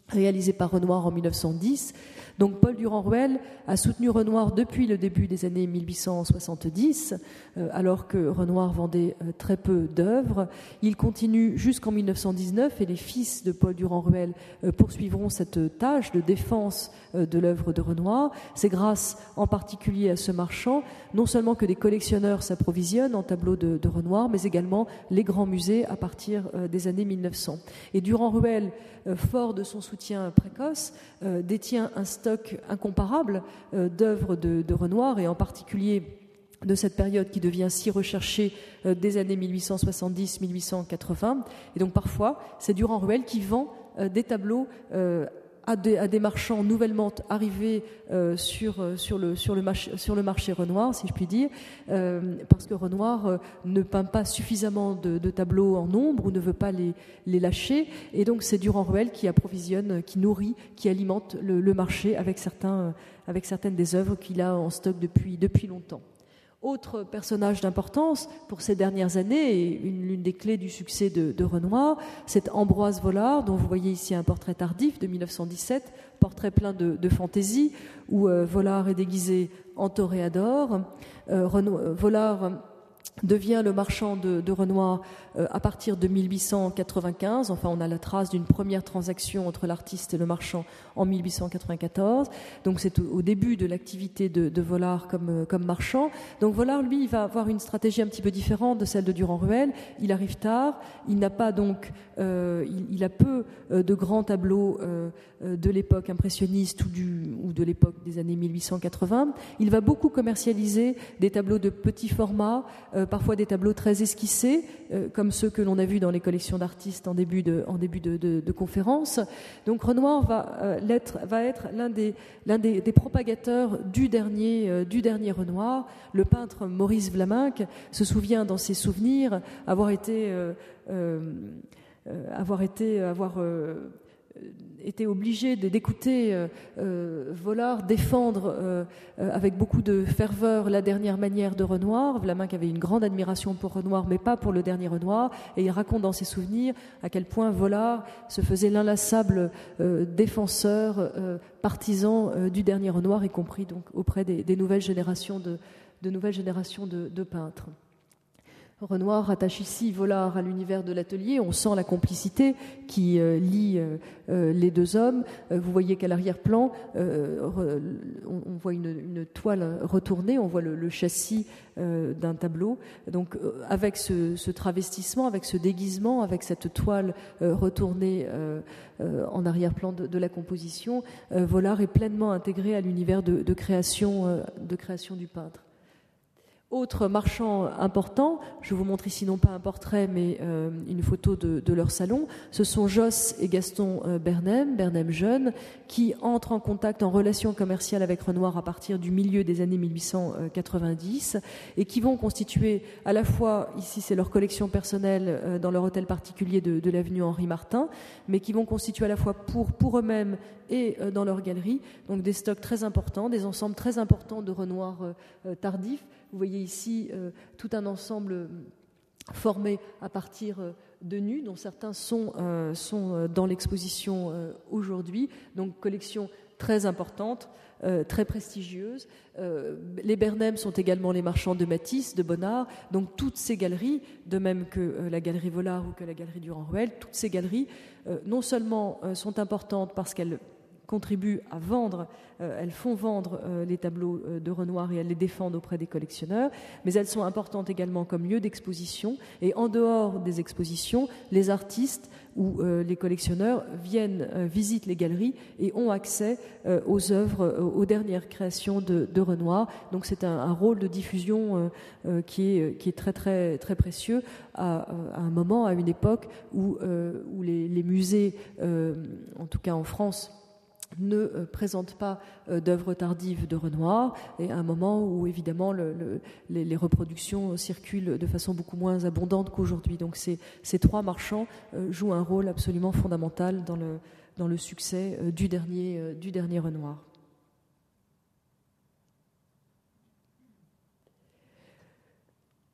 réalisé par Renoir en mille neuf cent dix. Donc Paul Durand-Ruel a soutenu Renoir depuis le début des années mille huit cent soixante-dix, euh, alors que Renoir vendait euh, très peu d'œuvres. Il continue jusqu'en mille neuf cent dix-neuf et les fils de Paul Durand-Ruel euh, poursuivront cette tâche de défense euh, de l'œuvre de Renoir. C'est grâce en particulier à ce marchand, non seulement que des collectionneurs s'approvisionnent en tableaux de, de Renoir, mais également les grands musées à partir euh, des années mille neuf cents. Et Durand-Ruel, euh, fort de son soutien précoce, euh, détient un stock incomparable euh, d'œuvres de, de Renoir, et en particulier de cette période qui devient si recherchée euh, des années mille huit cent soixante-dix à mille huit cent quatre-vingts. Et donc parfois, c'est Durand-Ruel qui vend euh, des tableaux euh, à, des, à des marchands nouvellement arrivés euh, sur, euh, sur, le, sur, le mach, sur le marché Renoir, si je puis dire, euh, parce que Renoir euh, ne peint pas suffisamment de, de tableaux en nombre ou ne veut pas les, les lâcher. Et donc c'est Durand-Ruel qui approvisionne, qui nourrit, qui alimente le, le marché avec certains... Euh, avec certaines des œuvres qu'il a en stock depuis, depuis longtemps. Autre personnage d'importance pour ces dernières années, et l'une des clés du succès de, de Renoir, c'est Ambroise Vollard, dont vous voyez ici un portrait tardif de mille neuf cent dix-sept, portrait plein de, de fantaisie, où euh, Vollard est déguisé en toréador. Euh, Renoir, Vollard devient le marchand de, de Renoir euh, à partir de mille huit cent quatre-vingt-quinze. Enfin, on a la trace d'une première transaction entre l'artiste et le marchand en mille huit cent quatre-vingt-quatorze. Donc, c'est au, au début de l'activité de, de Vollard comme, euh, comme marchand. Donc, Vollard, lui, il va avoir une stratégie un petit peu différente de celle de Durand-Ruel. Il arrive tard. Il n'a pas donc, euh, il, il a peu euh, de grands tableaux euh, de l'époque impressionniste ou, du, ou de l'époque des années mille huit cent quatre-vingts. Il va beaucoup commercialiser des tableaux de petit format, euh, parfois des tableaux très esquissés, euh, comme ceux que l'on a vus dans les collections d'artistes en début de, en début de, de, de conférence. Donc Renoir va, euh, l'être, va être l'un des, l'un des, des propagateurs du dernier, euh, du dernier Renoir. Le peintre Maurice Vlaminck se souvient dans ses souvenirs avoir été... Euh, euh, euh, avoir été... Avoir, euh, était obligé d'écouter euh, euh, Vollard défendre euh, euh, avec beaucoup de ferveur la dernière manière de Renoir. Vlaminck avait une grande admiration pour Renoir, mais pas pour le dernier Renoir, et il raconte dans ses souvenirs à quel point Vollard se faisait l'inlassable euh, défenseur, euh, partisan euh, du dernier Renoir, y compris donc auprès des, des nouvelles générations de, de, nouvelles générations de, de peintres. Renoir rattache ici Vollard à l'univers de l'atelier. On sent la complicité qui euh, lie euh, les deux hommes. Euh, vous voyez qu'à l'arrière-plan, euh, on, on voit une, une toile retournée, on voit le, le châssis euh, d'un tableau. Donc euh, avec ce, ce travestissement, avec ce déguisement, avec cette toile euh, retournée euh, euh, en arrière-plan de, de la composition, euh, Vollard est pleinement intégré à l'univers de, de, création, euh, de création du peintre. Autre marchand important, je vous montre ici non pas un portrait mais euh, une photo de, de leur salon, ce sont Josse et Gaston euh, Bernheim, Bernheim jeune, qui entrent en contact, en relation commerciale avec Renoir à partir du milieu des années mille huit cent quatre-vingt-dix, et qui vont constituer à la fois, ici c'est leur collection personnelle euh, dans leur hôtel particulier de, de l'avenue Henri Martin, mais qui vont constituer à la fois pour, pour eux-mêmes et euh, dans leur galerie, donc des stocks très importants, des ensembles très importants de Renoir euh, tardif. Vous voyez ici euh, tout un ensemble formés à partir de nus, dont certains sont, euh, sont dans l'exposition euh, aujourd'hui. Donc collection très importante, euh, très prestigieuse. Euh, les Bernheim sont également les marchands de Matisse, de Bonnard. Donc toutes ces galeries, de même que euh, la galerie Vollard ou que la galerie Durand-Ruel, toutes ces galeries euh, non seulement euh, sont importantes parce qu'elles contribuent à vendre, euh, elles font vendre euh, les tableaux euh, de Renoir et elles les défendent auprès des collectionneurs, mais elles sont importantes également comme lieu d'exposition, et en dehors des expositions, les artistes ou euh, les collectionneurs viennent, euh, visitent les galeries et ont accès euh, aux œuvres, euh, aux dernières créations de, de Renoir. Donc c'est un, un rôle de diffusion euh, euh, qui est, qui est très, très, très précieux à, à un moment, à une époque où, euh, où les, les musées, euh, en tout cas en France, ne présente pas d'œuvres tardives de Renoir, et à un moment où évidemment le, le, les, les reproductions circulent de façon beaucoup moins abondante qu'aujourd'hui. Donc ces, ces trois marchands euh, jouent un rôle absolument fondamental dans le, dans le succès euh, du, dernier, euh, du dernier Renoir.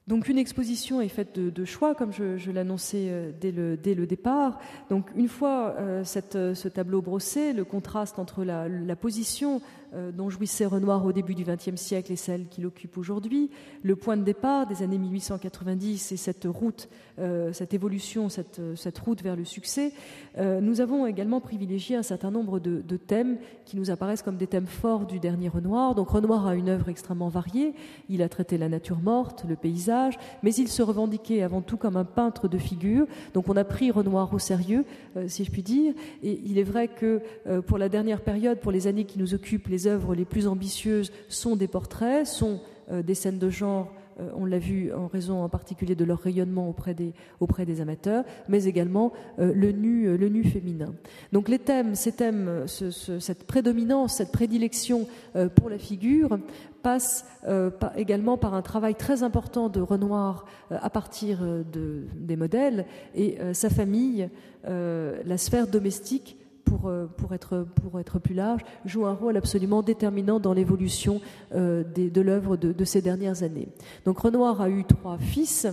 Donc une exposition est faite de, de choix, comme je, je l'annonçais dès le, dès le départ. Donc une fois euh, cette, ce tableau brossé, le contraste entre la, la position euh, dont jouissait Renoir au début du vingtième siècle et celle qu'il occupe aujourd'hui, le point de départ des années mille huit cent quatre-vingt-dix et cette route, euh, cette évolution, cette, cette route vers le succès, euh, nous avons également privilégié un certain nombre de, de thèmes qui nous apparaissent comme des thèmes forts du dernier Renoir. Donc Renoir a une œuvre extrêmement variée. Il a traité la nature morte, le paysage, mais il se revendiquait avant tout comme un peintre de figures. Donc on a pris Renoir au sérieux, euh, si je puis dire, et il est vrai que euh, pour la dernière période, pour les années qui nous occupent, les œuvres les plus ambitieuses sont des portraits, sont euh, des scènes de genre, euh, on l'a vu en raison en particulier de leur rayonnement auprès des, auprès des amateurs, mais également euh, le, nu, euh, le nu féminin. Donc les thèmes, ces thèmes, ce, ce, cette prédominance, cette prédilection euh, pour la figure, passe euh, pa- également par un travail très important de Renoir euh, à partir euh, de, des modèles et euh, sa famille, euh, la sphère domestique, pour, euh, pour, être, pour être plus large, joue un rôle absolument déterminant dans l'évolution euh, des, de l'œuvre de, de ces dernières années. Donc Renoir a eu trois fils.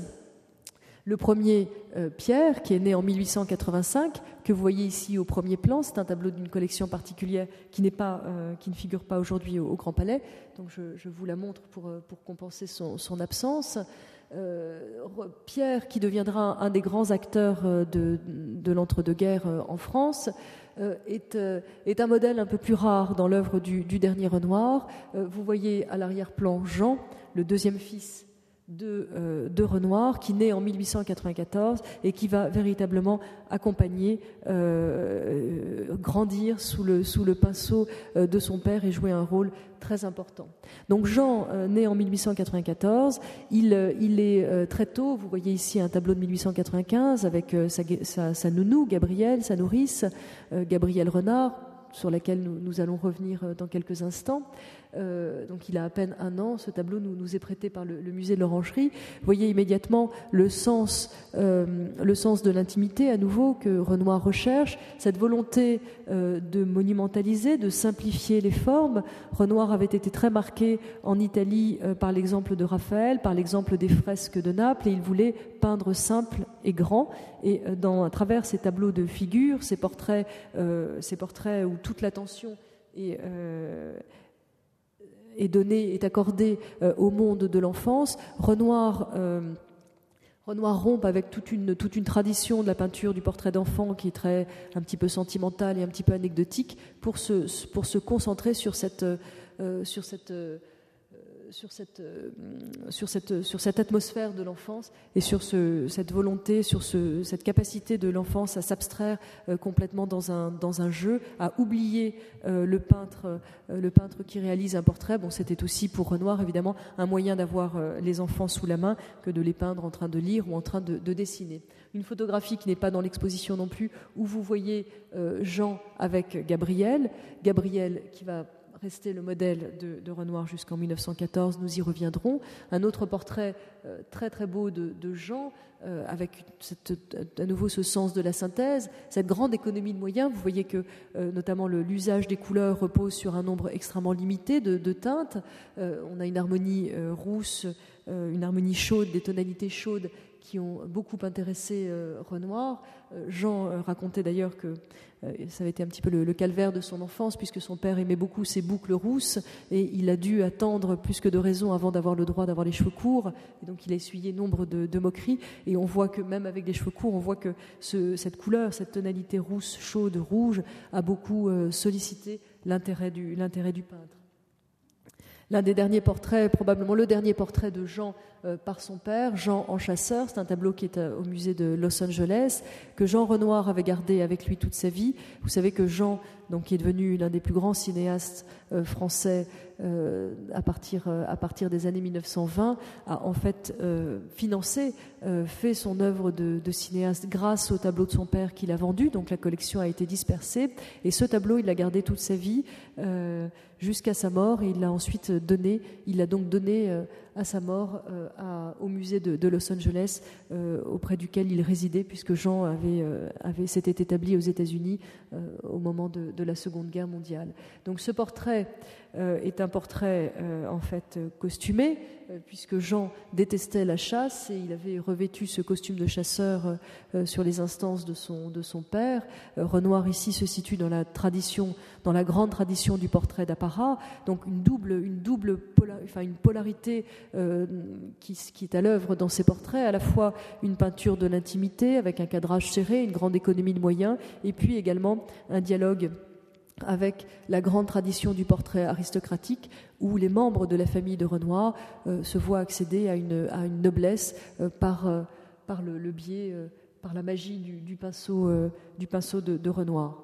Le premier, euh, Pierre, qui est né en mille huit cent quatre-vingt-cinq, que vous voyez ici au premier plan, c'est un tableau d'une collection particulière qui, n'est pas, euh, qui ne figure pas aujourd'hui au, au Grand Palais, donc je, je vous la montre pour, pour compenser son, son absence. Euh, Pierre, qui deviendra un, un des grands acteurs de, de l'entre-deux-guerres en France, euh, est, euh, est un modèle un peu plus rare dans l'œuvre du, du dernier Renoir. Euh, vous voyez à l'arrière-plan Jean, le deuxième fils De, euh, de Renoir, qui naît en mille huit cent quatre-vingt-quatorze et qui va véritablement accompagner, euh, euh, grandir sous le, sous le pinceau euh, de son père et jouer un rôle très important. Donc Jean, euh, né en mille huit cent quatre-vingt-quatorze, il, euh, il est euh, très tôt, vous voyez ici un tableau de mille huit cent quatre-vingt-quinze avec euh, sa, sa, sa nounou Gabrielle, sa nourrice, euh, Gabrielle Renard, sur laquelle nous, nous allons revenir dans quelques instants. Euh, donc il a à peine un an, ce tableau nous, nous est prêté par le, le musée de l'Orangerie. Vous voyez immédiatement le sens, euh, le sens de l'intimité à nouveau que Renoir recherche, cette volonté euh, de monumentaliser, de simplifier les formes. Renoir avait été très marqué en Italie euh, par l'exemple de Raphaël, par l'exemple des fresques de Naples, et il voulait peindre simple et grand, et euh, dans, à travers ces tableaux de figures, ces portraits, euh, ces portraits où toute l'attention est euh, est donné, est accordé euh, au monde de l'enfance. Renoir, euh, Renoir rompt avec toute une, toute une tradition de la peinture du portrait d'enfant qui est très, un petit peu sentimentale et un petit peu anecdotique pour se, pour se concentrer sur cette, euh, sur cette, euh, sur cette, euh, sur cette, sur cette atmosphère de l'enfance et sur ce, cette volonté, sur ce, cette capacité de l'enfance à s'abstraire euh, complètement dans un, dans un jeu, à oublier euh, le peintre, euh, le peintre qui réalise un portrait. Bon, c'était aussi pour Renoir évidemment un moyen d'avoir euh, les enfants sous la main que de les peindre en train de lire ou en train de, de dessiner. Une photographie qui n'est pas dans l'exposition non plus, où vous voyez euh, Jean avec Gabrielle, Gabrielle qui va rester le modèle de, de Renoir jusqu'en mille neuf cent quatorze, nous y reviendrons. Un autre portrait euh, très très beau de, de Jean, euh, avec cette, à nouveau ce sens de la synthèse, cette grande économie de moyens. Vous voyez que euh, notamment le, l'usage des couleurs repose sur un nombre extrêmement limité de, de teintes. Euh, on a une harmonie euh, rousse, euh, une harmonie chaude, des tonalités chaudes, qui ont beaucoup intéressé euh, Renoir. Euh, Jean euh, racontait d'ailleurs que euh, ça avait été un petit peu le, le calvaire de son enfance, puisque son père aimait beaucoup ses boucles rousses et il a dû attendre plus que de raison avant d'avoir le droit d'avoir les cheveux courts. Et donc il a essuyé nombre de, de moqueries, et on voit que même avec les cheveux courts, on voit que ce, cette couleur, cette tonalité rousse, chaude, rouge, a beaucoup euh, sollicité l'intérêt du, l'intérêt du peintre. L'un des derniers portraits, probablement le dernier portrait de Jean euh, par son père, Jean en chasseur, c'est un tableau qui est à, au musée de Los Angeles, que Jean Renoir avait gardé avec lui toute sa vie. Vous savez que Jean, donc, qui est devenu l'un des plus grands cinéastes euh, français euh, à, partir, euh, à partir des années mille neuf cent vingt, a en fait euh, financé, euh, fait son œuvre de, de cinéaste grâce au tableau de son père qu'il a vendu, donc la collection a été dispersée, et ce tableau, il l'a gardé toute sa vie, euh, jusqu'à sa mort, et il l'a ensuite donné, il l'a donc donné euh, à sa mort euh, à, au musée de, de Los Angeles, euh, auprès duquel il résidait, puisque Jean avait, euh, avait, s'était établi aux États-Unis euh, au moment de, de la Seconde Guerre mondiale. Donc ce portrait euh, est un portrait euh, en fait costumé, euh, puisque Jean détestait la chasse et il avait revêtu ce costume de chasseur euh, sur les instances de son, de son père. Euh, Renoir ici se situe dans la tradition, dans la grande tradition du portrait d'apparat. Donc une double, une double pola, enfin une polarité euh, qui, qui est à l'œuvre dans ces portraits, à la fois une peinture de l'intimité avec un cadrage serré, une grande économie de moyens, et puis également un dialogue avec la grande tradition du portrait aristocratique, où les membres de la famille de Renoir euh, se voient accéder à une, à une noblesse euh, par, euh, par le, le biais, euh, par la magie du, du pinceau, euh, du pinceau de, de Renoir.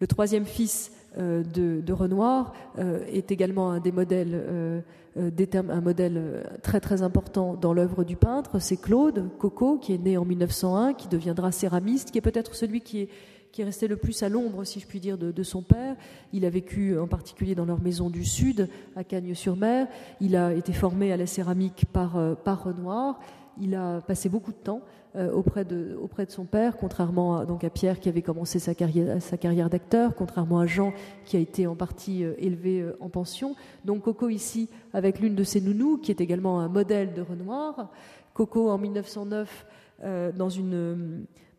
Le troisième fils De, de Renoir euh, est également un des modèles, euh, des termes, un modèle très très important dans l'œuvre du peintre. C'est Claude Coco, qui est né en mille neuf cent un, qui deviendra céramiste, qui est peut-être celui qui est qui est resté le plus à l'ombre, si je puis dire, de, de son père. Il a vécu en particulier dans leur maison du Sud, à Cagnes-sur-Mer. Il a été formé à la céramique par, euh, par Renoir. Il a passé beaucoup de temps euh, auprès, de, auprès de son père, contrairement à, donc à Pierre qui avait commencé sa carrière, sa carrière d'acteur, contrairement à Jean qui a été en partie euh, élevé euh, en pension. Donc Coco ici avec l'une de ses nounous, qui est également un modèle de Renoir. Coco en mille neuf cent neuf euh, dans une... Euh,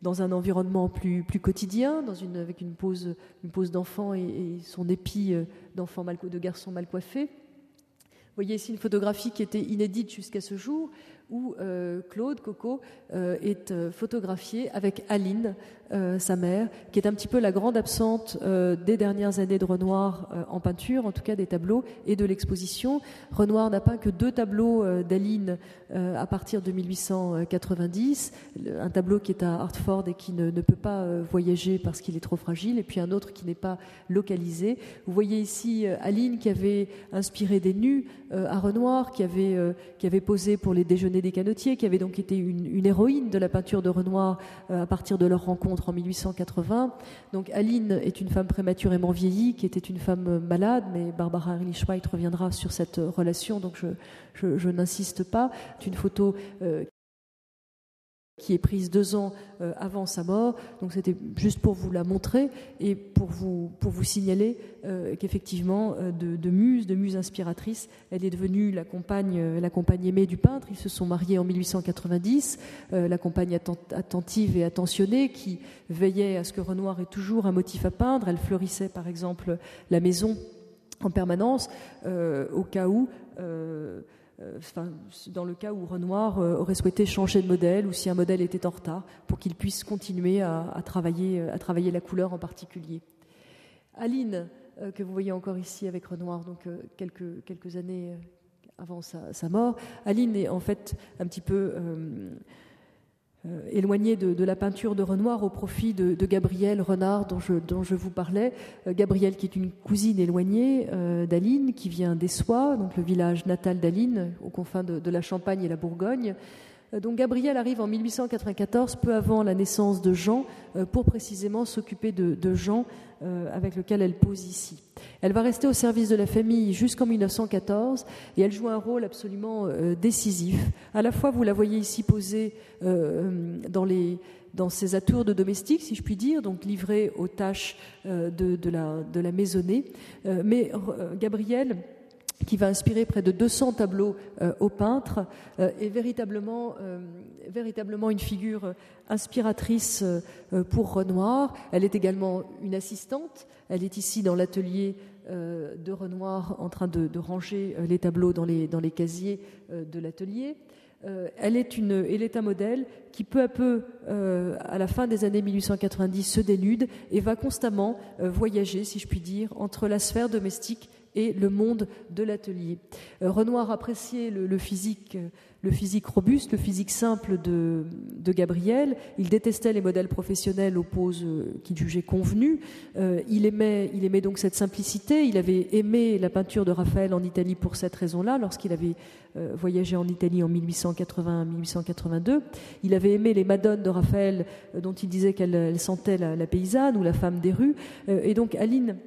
dans un environnement plus, plus quotidien, dans une, avec une pose, une pose d'enfant et, et son épi d'enfant mal, de garçon mal coiffé. Vous voyez ici une photographie qui était inédite jusqu'à ce jour, où euh, Claude Coco euh, est euh, photographié avec Aline, euh, sa mère, qui est un petit peu la grande absente euh, des dernières années de Renoir euh, en peinture, en tout cas des tableaux et de l'exposition. Renoir n'a peint que deux tableaux euh, d'Aline euh, à partir de mille huit cent quatre-vingt-dix, un tableau qui est à Hartford et qui ne, ne peut pas euh, voyager parce qu'il est trop fragile, et puis un autre qui n'est pas localisé. Vous voyez ici euh, Aline qui avait inspiré des nus euh, à Renoir, qui avait, euh, qui avait posé pour les déjeuners des canotiers, qui avait donc été une, une héroïne de la peinture de Renoir euh, à partir de leur rencontre en mille huit cent quatre-vingts. Donc Aline est une femme prématurément vieillie, qui était une femme malade, mais Barbara Ehrlich-Schweigt reviendra sur cette relation, donc je, je, je n'insiste pas. C'est une photo euh, qui est prise deux ans euh, avant sa mort, donc c'était juste pour vous la montrer et pour vous, pour vous signaler euh, qu'effectivement euh, de, de muse, de muse inspiratrice, elle est devenue la compagne, euh, la compagne aimée du peintre. Ils se sont mariés en mille huit cent quatre-vingt-dix, euh, la compagne attentive et attentionnée qui veillait à ce que Renoir ait toujours un motif à peindre. Elle fleurissait par exemple la maison en permanence euh, au cas où... Euh, Enfin, dans le cas où Renoir aurait souhaité changer de modèle ou si un modèle était en retard, pour qu'il puisse continuer à, à, travailler, à travailler la couleur en particulier. Aline, que vous voyez encore ici avec Renoir, donc quelques, quelques années avant sa, sa mort, Aline est en fait un petit peu... Euh, Euh, éloignée de, de la peinture de Renoir au profit de, de Gabrielle Renard dont je, dont je vous parlais. Euh, Gabrielle qui est une cousine éloignée euh, d'Aline, qui vient d'Essois, donc le village natal d'Aline, aux confins de, de la Champagne et la Bourgogne. Euh, donc Gabrielle arrive en mille huit cent quatre-vingt-quatorze, peu avant la naissance de Jean, euh, pour précisément s'occuper de, de Jean, euh, avec lequel elle pose ici. Elle va rester au service de la famille jusqu'en mille neuf cent quatorze et elle joue un rôle absolument euh, décisif. À la fois, vous la voyez ici posée euh, dans, les, dans ses atours de domestique, si je puis dire, donc livrée aux tâches euh, de, de, la, de la maisonnée. Euh, mais euh, Gabrielle, qui va inspirer près de deux cents tableaux euh, au peintre, euh, est véritablement, euh, véritablement une figure inspiratrice euh, pour Renoir. Elle est également une assistante. Elle est ici dans l'atelier euh, de Renoir en train de, de ranger les tableaux dans les, dans les casiers euh, de l'atelier. Euh, elle, est une, elle est un modèle qui peu à peu, euh, à la fin des années mille huit cent quatre-vingt-dix, se dénude et va constamment euh, voyager, si je puis dire, entre la sphère domestique et le monde de l'atelier. Euh, Renoir appréciait le, le, physique, le physique robuste, le physique simple de, de Gabrielle. Il détestait les modèles professionnels aux poses euh, qu'il jugeait convenues. Euh, il, aimait, il aimait donc cette simplicité. Il avait aimé la peinture de Raphaël en Italie pour cette raison-là, lorsqu'il avait euh, voyagé en Italie en mille huit cent quatre-vingts à mille huit cent quatre-vingt-deux. Il avait aimé les madones de Raphaël euh, dont il disait qu'elle elle sentait la, la paysanne ou la femme des rues. Euh, et donc Aline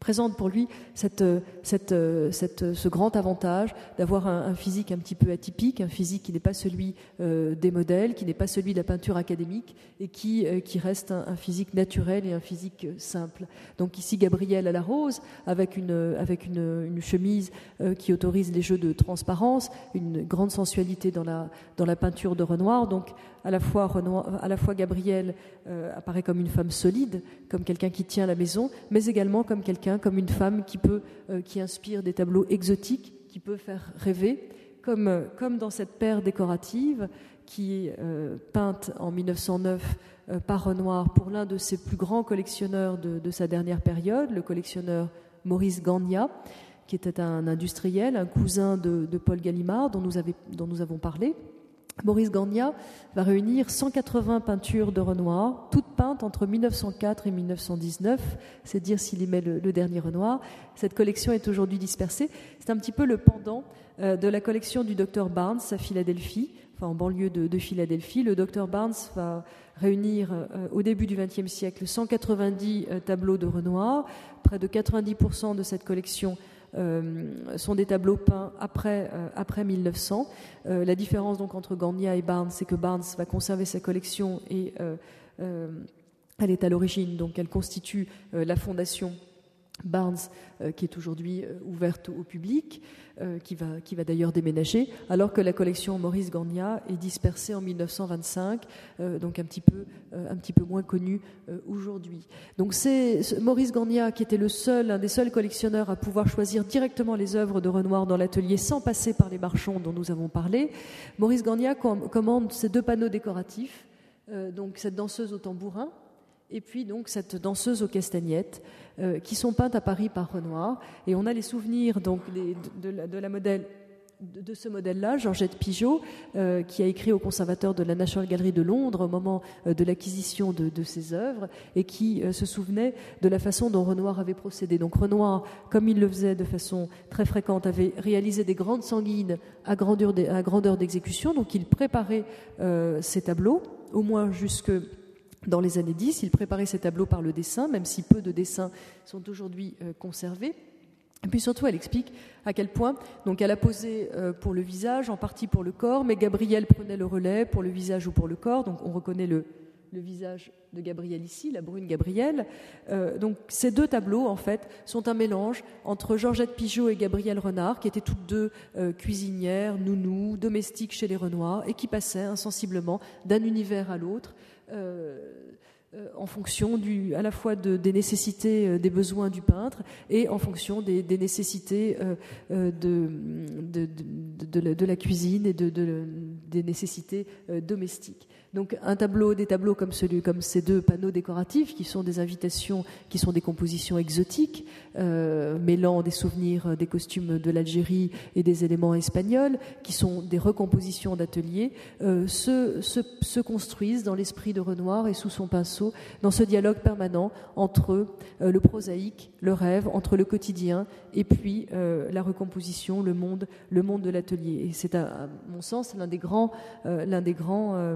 présente pour lui cette, cette, cette, ce grand avantage d'avoir un, un physique un petit peu atypique, un physique qui n'est pas celui euh, des modèles, qui n'est pas celui de la peinture académique et qui, euh, qui reste un, un physique naturel et un physique simple. Donc ici, Gabrielle à la rose, avec une, avec une, une chemise euh, qui autorise les jeux de transparence, une grande sensualité dans la, dans la peinture de Renoir. Donc à la fois, Renoir, à la fois Gabrielle euh, apparaît comme une femme solide, comme quelqu'un qui tient la maison, mais également comme quelqu'un comme une femme qui peut, euh, qui inspire des tableaux exotiques, qui peut faire rêver, comme, euh, comme dans cette paire décorative qui est euh, peinte en mille neuf cent neuf euh, par Renoir pour l'un de ses plus grands collectionneurs de, de sa dernière période, le collectionneur Maurice Garnier, qui était un industriel, un cousin de, de Paul Gallimard dont nous, avait, dont nous avons parlé. Maurice Garnier va réunir cent quatre-vingts peintures de Renoir, toutes peintes entre mille neuf cent quatre et mille neuf cent dix-neuf, c'est dire s'il y met le, le dernier Renoir. Cette collection est aujourd'hui dispersée. C'est un petit peu le pendant euh, de la collection du docteur Barnes à Philadelphie, enfin en banlieue de, de Philadelphie. Le docteur Barnes va réunir euh, au début du XXe siècle cent quatre-vingt-dix euh, tableaux de Renoir, près de quatre-vingt-dix pour cent de cette collection Euh, sont des tableaux peints après, euh, après mille neuf cents. Euh, la différence donc entre Garnier et Barnes, c'est que Barnes va conserver sa collection et euh, euh, elle est à l'origine, donc elle constitue euh, la fondation Barnes, euh, qui est aujourd'hui euh, ouverte au public, euh, qui va, qui va d'ailleurs déménager, alors que la collection Maurice Garnier est dispersée en mille neuf cent vingt-cinq, euh, donc un petit peu, euh, un petit peu moins connue euh, aujourd'hui. Donc c'est ce, Maurice Garnier qui était le seul, un des seuls collectionneurs à pouvoir choisir directement les œuvres de Renoir dans l'atelier sans passer par les marchands dont nous avons parlé. Maurice Garnier com- commande ces deux panneaux décoratifs, euh, donc cette danseuse au tambourin, et puis donc cette danseuse aux castagnettes euh, qui sont peintes à Paris par Renoir. Et on a les souvenirs donc, les, de, de, la, de, la modèle, de, de ce modèle-là, Georgette Pigeot, euh, qui a écrit au conservateur de la National Gallery de Londres au moment euh, de l'acquisition de, de ses œuvres et qui euh, se souvenait de la façon dont Renoir avait procédé. Donc Renoir, comme il le faisait de façon très fréquente, avait réalisé des grandes sanguines à grandeur, de, à grandeur d'exécution. Donc il préparait euh, ses tableaux, au moins jusque... Dans les années dix, il préparait ses tableaux par le dessin, même si peu de dessins sont aujourd'hui euh, conservés. Et puis surtout, elle explique à quel point donc elle a posé euh, pour le visage, en partie pour le corps, mais Gabrielle prenait le relais pour le visage ou pour le corps. Donc on reconnaît le, le visage de Gabrielle ici, la brune Gabrielle. Euh, donc ces deux tableaux, en fait, sont un mélange entre Georgette Pigeot et Gabrielle Renard, qui étaient toutes deux euh, cuisinières, nounous, domestiques chez les Renoir, et qui passaient insensiblement d'un univers à l'autre, Euh, euh, en fonction du, à la fois de, des nécessités, euh, des besoins du peintre et en fonction des, des nécessités euh, euh, de, de, de, de, la, de la cuisine et de, de, des nécessités euh, domestiques. Donc un tableau, des tableaux comme, celui, comme ces deux panneaux décoratifs qui sont des invitations, qui sont des compositions exotiques, euh, mêlant des souvenirs des costumes de l'Algérie et des éléments espagnols, qui sont des recompositions d'ateliers, euh, se, se, se construisent dans l'esprit de Renoir et sous son pinceau, dans ce dialogue permanent entre euh, le prosaïque, le rêve, entre le quotidien et puis euh, la recomposition, le monde, le monde de l'atelier. Et c'est à, à mon sens l'un des grands, euh, l'un des grands euh,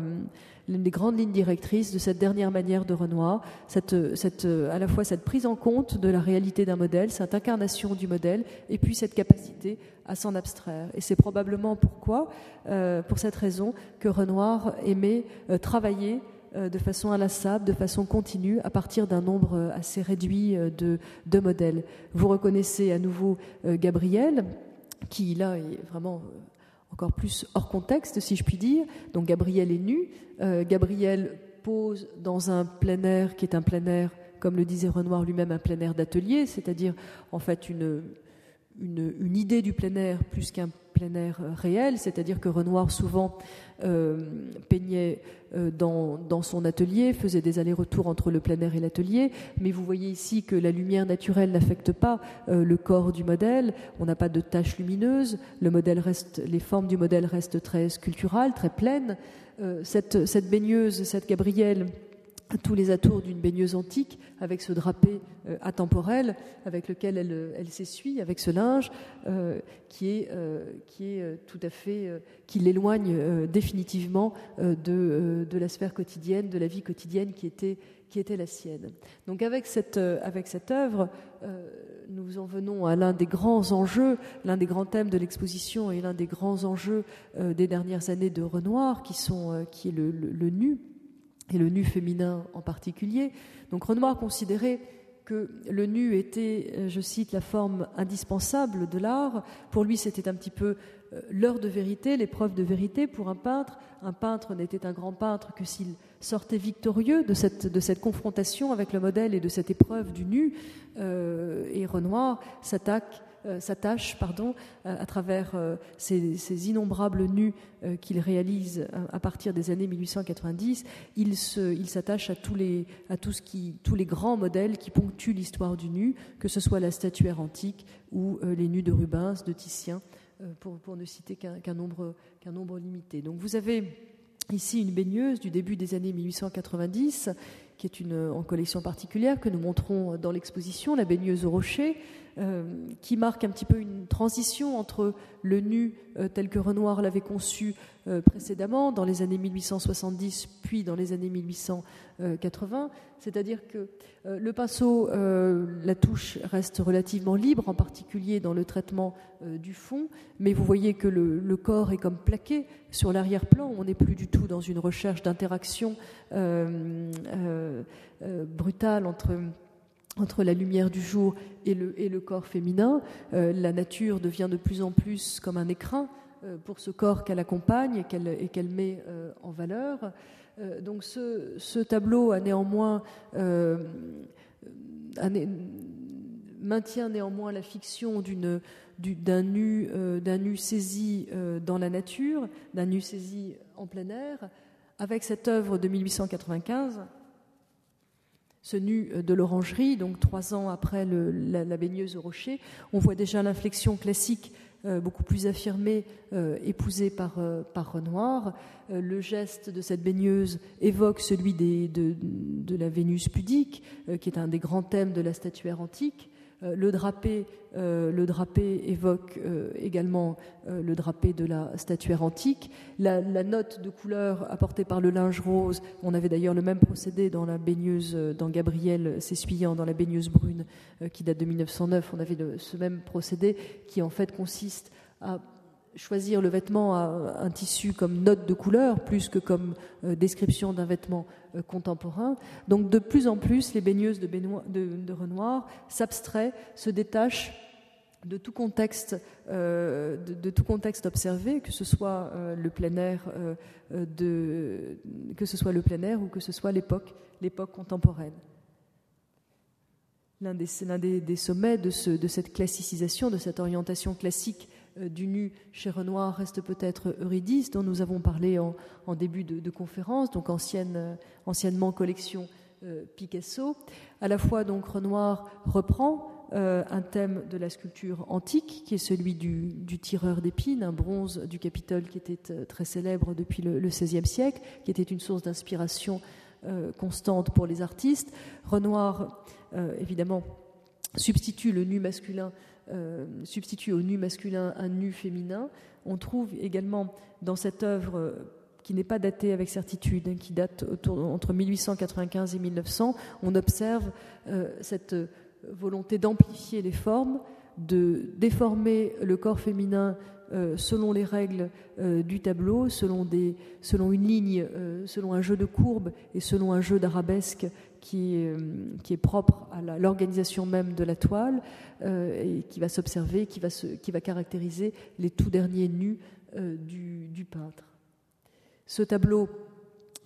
l'une des grandes lignes directrices de cette dernière manière de Renoir, cette, cette, à la fois cette prise en compte de la réalité d'un modèle, cette incarnation du modèle, et puis cette capacité à s'en abstraire. Et c'est probablement pourquoi, euh, pour cette raison, que Renoir aimait euh, travailler euh, de façon inlassable, de façon continue, à partir d'un nombre assez réduit euh, de, de modèles. Vous reconnaissez à nouveau euh, Gabrielle, qui là est vraiment encore plus hors contexte, si je puis dire. Donc Gabrielle est nue, euh, Gabrielle pose dans un plein air qui est un plein air, comme le disait Renoir lui-même, un plein air d'atelier, c'est-à-dire en fait une, une, une idée du plein air plus qu'un plein air réel, c'est-à-dire que Renoir souvent euh, peignait euh, dans, dans son atelier, faisait des allers-retours entre le plein air et l'atelier, mais vous voyez ici que la lumière naturelle n'affecte pas euh, le corps du modèle, on n'a pas de taches lumineuses, le modèle reste, les formes du modèle restent très sculpturales, très pleines. Euh, cette, cette baigneuse, cette Gabrielle, tous les atours d'une baigneuse antique, avec ce drapé euh, atemporel avec lequel elle, elle s'essuie, avec ce linge euh, qui est, euh, qui est euh, tout à fait, euh, qui l'éloigne euh, définitivement euh, de, euh, de la sphère quotidienne, de la vie quotidienne qui était, qui était la sienne. Donc avec cette, euh, avec cette œuvre, euh, nous en venons à l'un des grands enjeux, l'un des grands thèmes de l'exposition et l'un des grands enjeux euh, des dernières années de Renoir, qui, sont, euh, qui est le, le, le nu, et le nu féminin en particulier. Donc Renoir considérait que le nu était, je cite, la forme indispensable de l'art. Pour lui, c'était un petit peu l'heure de vérité, l'épreuve de vérité pour un peintre. Un peintre n'était un grand peintre que s'il sortait victorieux de cette, de cette confrontation avec le modèle et de cette épreuve du nu. Euh, et Renoir s'attaque Euh, sa tâche, pardon, euh, à travers euh, ces, ces innombrables nus euh, qu'il réalise à, à partir des années mille huit cent quatre-vingt-dix, il, se, il s'attache à, tous les, à tout ce qui, tous les grands modèles qui ponctuent l'histoire du nu, que ce soit la statuaire antique ou euh, les nus de Rubens, de Titien, euh, pour, pour ne citer qu'un, qu'un, nombre, qu'un nombre limité. Donc vous avez ici une baigneuse du début des années mille huit cent quatre-vingt-dix, qui est une, en collection particulière, que nous montrons dans l'exposition, la baigneuse au rocher, euh, qui marque un petit peu une transition entre le nu euh, tel que Renoir l'avait conçu euh, précédemment, dans les années mille huit cent soixante-dix, puis dans les années mille huit cent quatre-vingts. C'est-à-dire que euh, le pinceau, euh, la touche reste relativement libre, en particulier dans le traitement euh, du fond, mais vous voyez que le, le corps est comme plaqué sur l'arrière-plan. On n'est plus du tout dans une recherche d'interaction euh, euh, Euh, brutale entre, entre la lumière du jour et le, et le corps féminin. Euh, la nature devient de plus en plus comme un écrin euh, pour ce corps qu'elle accompagne et qu'elle, et qu'elle met euh, en valeur. Euh, donc ce, ce tableau a néanmoins euh, a né, maintient néanmoins la fiction d'une, du, d'un nu, euh, d'un nu saisi euh, dans la nature, d'un nu saisi en plein air, avec cette œuvre de mille huit cent quatre-vingt-quinze. Ce nu de l'orangerie, donc trois ans après le, la, la baigneuse au rocher, on voit déjà l'inflexion classique euh, beaucoup plus affirmée, euh, épousée par, euh, par Renoir. Euh, le geste de cette baigneuse évoque celui des, de, de la Vénus pudique, euh, qui est un des grands thèmes de la statuaire antique. Euh, le, drapé, euh, le drapé évoque euh, également euh, le drapé de la statuaire antique. La, la note de couleur apportée par le linge rose, on avait d'ailleurs le même procédé dans la baigneuse, dans Gabrielle s'essuyant, dans la baigneuse brune euh, qui date de mille neuf cent neuf, on avait le, ce même procédé qui en fait consiste à choisir le vêtement, à un tissu comme note de couleur plus que comme euh, description d'un vêtement euh, contemporain. Donc de plus en plus, les baigneuses de, Benoît, de, de Renoir s'abstraient, se détachent de tout contexte, euh, de, de tout contexte observé, que ce soit euh, le plein air, euh, de, que ce soit le plein air ou que ce soit l'époque, l'époque contemporaine. L'un des, l'un des, des sommets de, ce, de cette classicisation, de cette orientation classique du nu chez Renoir reste peut-être Eurydice, dont nous avons parlé en, en début de, de conférence, donc ancienne, anciennement collection euh, Picasso. À la fois, donc, Renoir reprend euh, un thème de la sculpture antique, qui est celui du, du tireur d'épines, un bronze du Capitole qui était très célèbre depuis le, le seizième siècle, qui était une source d'inspiration euh, constante pour les artistes. Renoir, euh, évidemment, substitue le nu masculin Euh, substitue au nu masculin un nu féminin. On trouve également dans cette œuvre euh, qui n'est pas datée avec certitude, hein, qui date autour, entre mille huit cent quatre-vingt-quinze et mille neuf cents, on observe euh, cette volonté d'amplifier les formes, de déformer le corps féminin euh, selon les règles euh, du tableau, selon, des, selon une ligne, euh, selon un jeu de courbes et selon un jeu d'arabesque qui, euh, qui est propre à la, l'organisation même de la toile euh, et qui va s'observer, qui va, se, qui va caractériser les tout derniers nus euh, du, du peintre. Ce tableau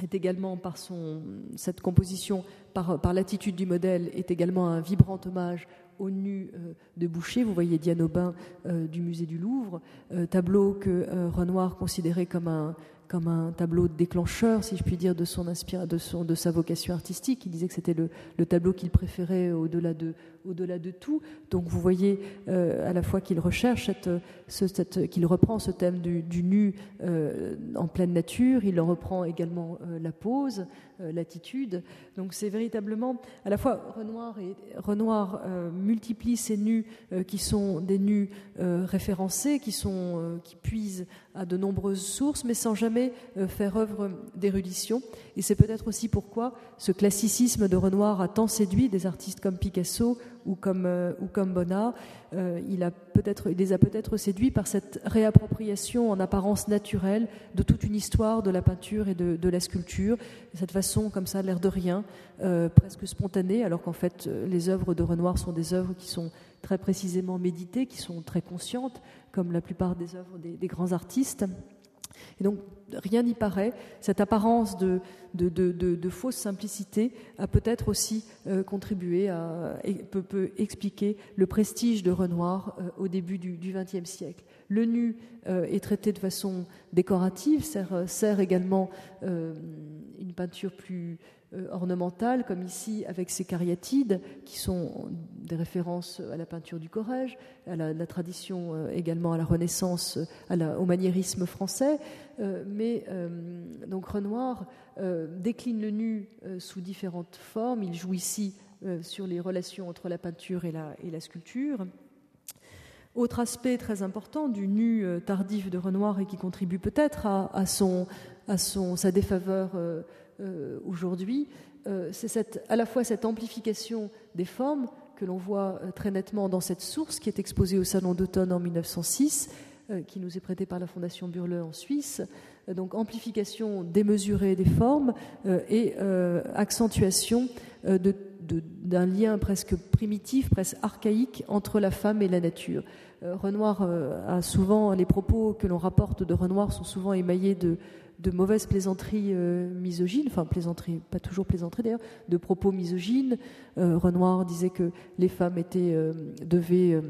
est également, par son, cette composition, par, par l'attitude du modèle, est également un vibrant hommage au nu euh, de Boucher. Vous voyez Diane Aubin euh, du musée du Louvre, euh, tableau que euh, Renoir considérait comme un, comme un tableau déclencheur, si je puis dire, de, son inspira- de, son, de sa vocation artistique. Il disait que c'était le, le tableau qu'il préférait au-delà de, au-delà de tout. Donc vous voyez euh, à la fois qu'il recherche, cette, ce, cette, qu'il reprend ce thème du, du nu euh, en pleine nature, il en reprend également euh, la pose, euh, l'attitude. Donc c'est véritablement, à la fois Renoir, et, Renoir euh, multiplie ces nus euh, qui sont des nus euh, référencés, qui, sont, euh, qui puisent à de nombreuses sources, mais sans jamais faire œuvre d'érudition. Et c'est peut-être aussi pourquoi ce classicisme de Renoir a tant séduit des artistes comme Picasso ou comme, euh, ou comme Bonnard. Euh, il, a peut-être, il les a peut-être séduits par cette réappropriation en apparence naturelle de toute une histoire de la peinture et de, de la sculpture, cette façon comme ça, l'air de rien, euh, presque spontanée, alors qu'en fait les œuvres de Renoir sont des œuvres qui sont très précisément méditées, qui sont très conscientes, comme la plupart des œuvres des, des grands artistes. Et donc rien n'y paraît, cette apparence de, de, de, de, de fausse simplicité a peut-être aussi euh, contribué à et peut, peut expliquer le prestige de Renoir euh, au début du vingtième siècle. Le nu euh, est traité de façon décorative, sert, sert également euh, une peinture plus euh, ornementale, comme ici avec ses cariatides, qui sont des références à la peinture du Corrège, à la, la tradition euh, également à la Renaissance, à la, au maniérisme français. Euh, mais euh, donc Renoir euh, décline le nu euh, sous différentes formes. Il joue ici euh, sur les relations entre la peinture et la, et la sculpture. Autre aspect très important du nu tardif de Renoir et qui contribue peut-être à, à, son, à son, sa défaveur euh, euh, aujourd'hui, euh, c'est cette, à la fois cette amplification des formes que l'on voit très nettement dans cette source qui est exposée au Salon d'automne en dix-neuf cent six, euh, qui nous est prêtée par la Fondation Burle en Suisse. Donc amplification démesurée des formes euh, et euh, accentuation euh, de De, d'un lien presque primitif, presque archaïque entre la femme et la nature. Euh, Renoir euh, a souvent, les propos que l'on rapporte de Renoir sont souvent émaillés de, de mauvaises plaisanteries euh, misogynes, enfin plaisanteries, pas toujours plaisanteries d'ailleurs, de propos misogynes. Euh, Renoir disait que les femmes étaient, euh, devaient... Euh,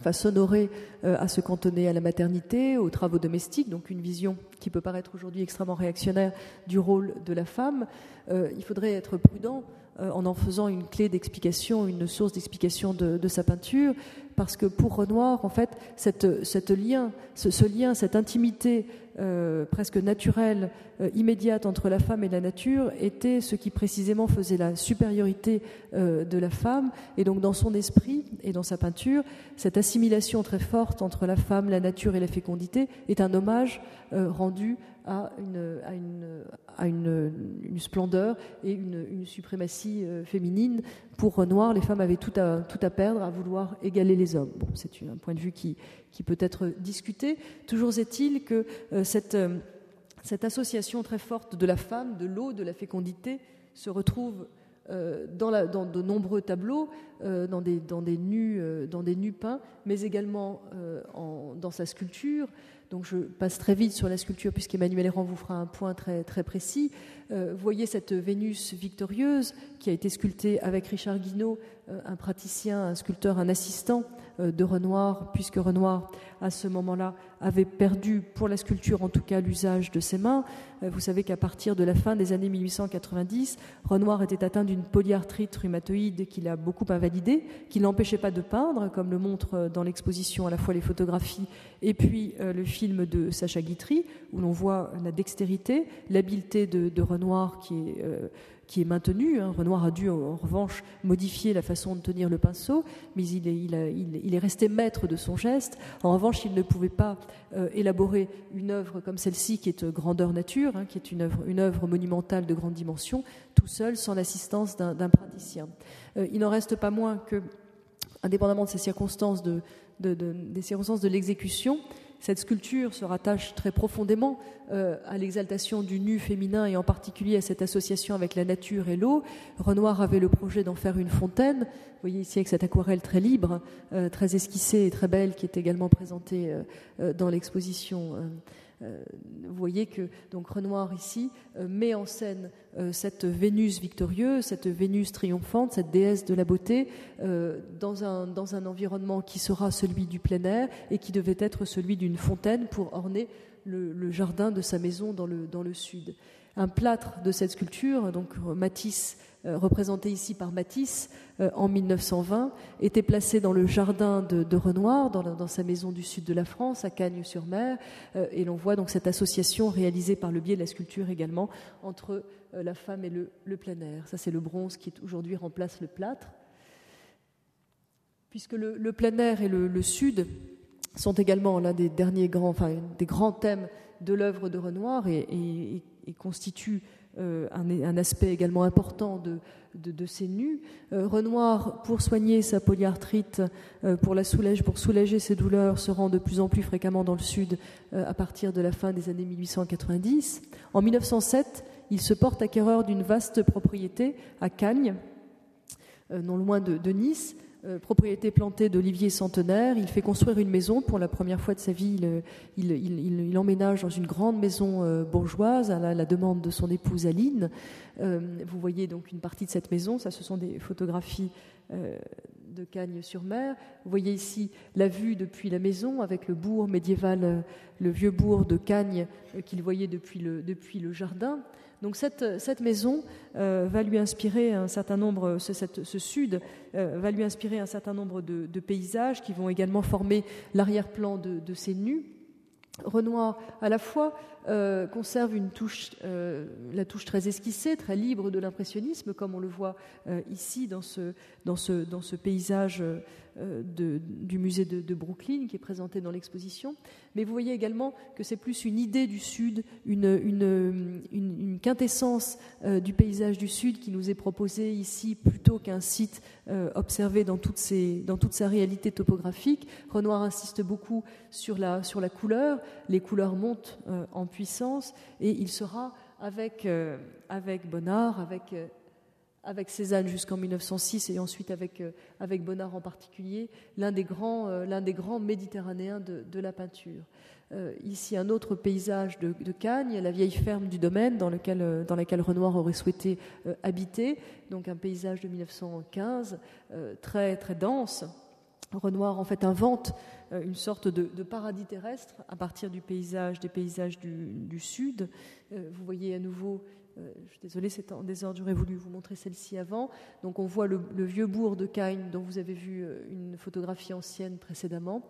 Enfin, s'honorer euh, à se cantonner à la maternité, aux travaux domestiques, donc une vision qui peut paraître aujourd'hui extrêmement réactionnaire du rôle de la femme. Euh, il faudrait être prudent euh, en en faisant une clé d'explication, une source d'explication de, de sa peinture, parce que pour Renoir, en fait, cette, cette lien, ce, ce lien, cette intimité euh, presque naturelle, euh, immédiate entre la femme et la nature était ce qui précisément faisait la supériorité euh, de la femme. Et donc dans son esprit et dans sa peinture, cette assimilation très forte entre la femme, la nature et la fécondité est un hommage euh, rendu à une, à une, à une, une splendeur et une, une suprématie euh, féminine. Pour Renoir, les femmes avaient tout à, tout à perdre à vouloir égaler les hommes. Bon, c'est un point de vue qui, qui peut être discuté. Toujours est-il que euh, cette, euh, cette association très forte de la femme, de l'eau, de la fécondité, se retrouve euh, dans, la, dans de nombreux tableaux, euh, dans, des, dans, des nus, euh, dans des nus peints, mais également euh, en, dans sa sculpture. Donc je passe très vite sur la sculpture puisqu'Emmanuel Errand vous fera un point très, très précis. Euh, vous voyez cette Vénus victorieuse qui a été sculptée avec Richard Guinaud, euh, un praticien, un sculpteur, un assistant euh, de Renoir, puisque Renoir, à ce moment-là, avait perdu, pour la sculpture en tout cas, l'usage de ses mains. Euh, vous savez qu'à partir de la fin des années mille huit cent quatre-vingt-dix, Renoir était atteint d'une polyarthrite rhumatoïde qui l'a beaucoup invalidé, qui ne l'empêchait pas de peindre, comme le montrent dans l'exposition à la fois les photographies et puis euh, le film film de Sacha Guitry, où l'on voit la dextérité, l'habileté de, de Renoir qui est, euh, qui est maintenue. Hein. Renoir a dû, en revanche, modifier la façon de tenir le pinceau, mais il est, il a, il, il est resté maître de son geste. En revanche, il ne pouvait pas euh, élaborer une œuvre comme celle-ci, qui est grandeur nature, hein, qui est une œuvre, une œuvre monumentale de grande dimension, tout seul, sans l'assistance d'un, d'un praticien. Euh, il n'en reste pas moins que indépendamment de ces circonstances de, de, de, des circonstances de l'exécution, cette sculpture se rattache très profondément euh, à l'exaltation du nu féminin et en particulier à cette association avec la nature et l'eau. Renoir avait le projet d'en faire une fontaine. Vous voyez ici avec cette aquarelle très libre, euh, très esquissée et très belle qui est également présentée euh, dans l'exposition. Euh, vous voyez que donc, Renoir ici euh, met en scène euh, cette Vénus victorieuse, cette Vénus triomphante, cette déesse de la beauté euh, dans, un, dans un environnement qui sera celui du plein air et qui devait être celui d'une fontaine pour orner le, le jardin de sa maison dans le, dans le sud. Un plâtre de cette sculpture, donc Matisse, euh, représenté ici par Matisse euh, en mille neuf cent vingt, était placé dans le jardin de, de Renoir, dans, la, dans sa maison du sud de la France, à Cagnes-sur-Mer, euh, et l'on voit donc cette association réalisée par le biais de la sculpture également entre euh, la femme et le, le plein air. Ça, c'est le bronze qui aujourd'hui remplace le plâtre. Puisque le, le plein air et le, le sud sont également l'un des derniers grands, enfin, des grands thèmes de l'œuvre de Renoir et, et, et constitue euh, un, un aspect également important de, de, de ses nus. Euh, Renoir, pour soigner sa polyarthrite, euh, pour, la soulager, pour soulager ses douleurs, se rend de plus en plus fréquemment dans le sud euh, à partir de la fin des années mille huit cent quatre-vingt-dix. En mille neuf cent sept, il se porte acquéreur d'une vaste propriété à Cagnes, euh, non loin de, de Nice, Euh, propriété plantée d'oliviers centenaires. Il fait construire une maison. Pour la première fois de sa vie, il, il, il, il, il emménage dans une grande maison euh, bourgeoise à la, la demande de son épouse Aline. Euh, vous voyez donc une partie de cette maison. Ça, ce sont des photographies euh, de Cagnes-sur-Mer. Vous voyez ici la vue depuis la maison avec le bourg médiéval, euh, le vieux bourg de Cagnes euh, qu'il voyait depuis le, depuis le jardin. Donc cette, cette maison euh, va lui inspirer un certain nombre, ce, cette, ce sud euh, va lui inspirer un certain nombre de, de paysages qui vont également former l'arrière-plan de, de ses nus. Renoir, à la fois, euh, conserve une touche, euh, la touche très esquissée, très libre de l'impressionnisme, comme on le voit euh, ici dans ce, dans ce, dans ce paysage euh, de, du musée de, de Brooklyn qui est présenté dans l'exposition. Mais vous voyez également que c'est plus une idée du Sud, une, une, une, une quintessence euh, du paysage du Sud qui nous est proposée ici plutôt qu'un site euh, observé dans toute, ses, dans toute sa réalité topographique. Renoir insiste beaucoup sur la, sur la couleur. Les couleurs montent euh, en puissance et il sera avec, euh, avec Bonnard, avec, euh, avec Cézanne jusqu'en mille neuf cent six et ensuite avec, euh, avec Bonnard en particulier, l'un des grands, euh, l'un des grands méditerranéens de, de la peinture. Euh, ici un autre paysage de, de Cagnes, la vieille ferme du domaine dans, lequel, euh, dans laquelle Renoir aurait souhaité euh, habiter, donc un paysage de mille neuf cent quinze euh, très, très dense. Renoir en fait invente une sorte de, de paradis terrestre à partir du paysage, des paysages du, du sud. Euh, vous voyez à nouveau, euh, je suis désolée, c'est en désordre, j'aurais voulu vous montrer celle-ci avant. Donc on voit le, le vieux bourg de Cagnes dont vous avez vu une photographie ancienne précédemment,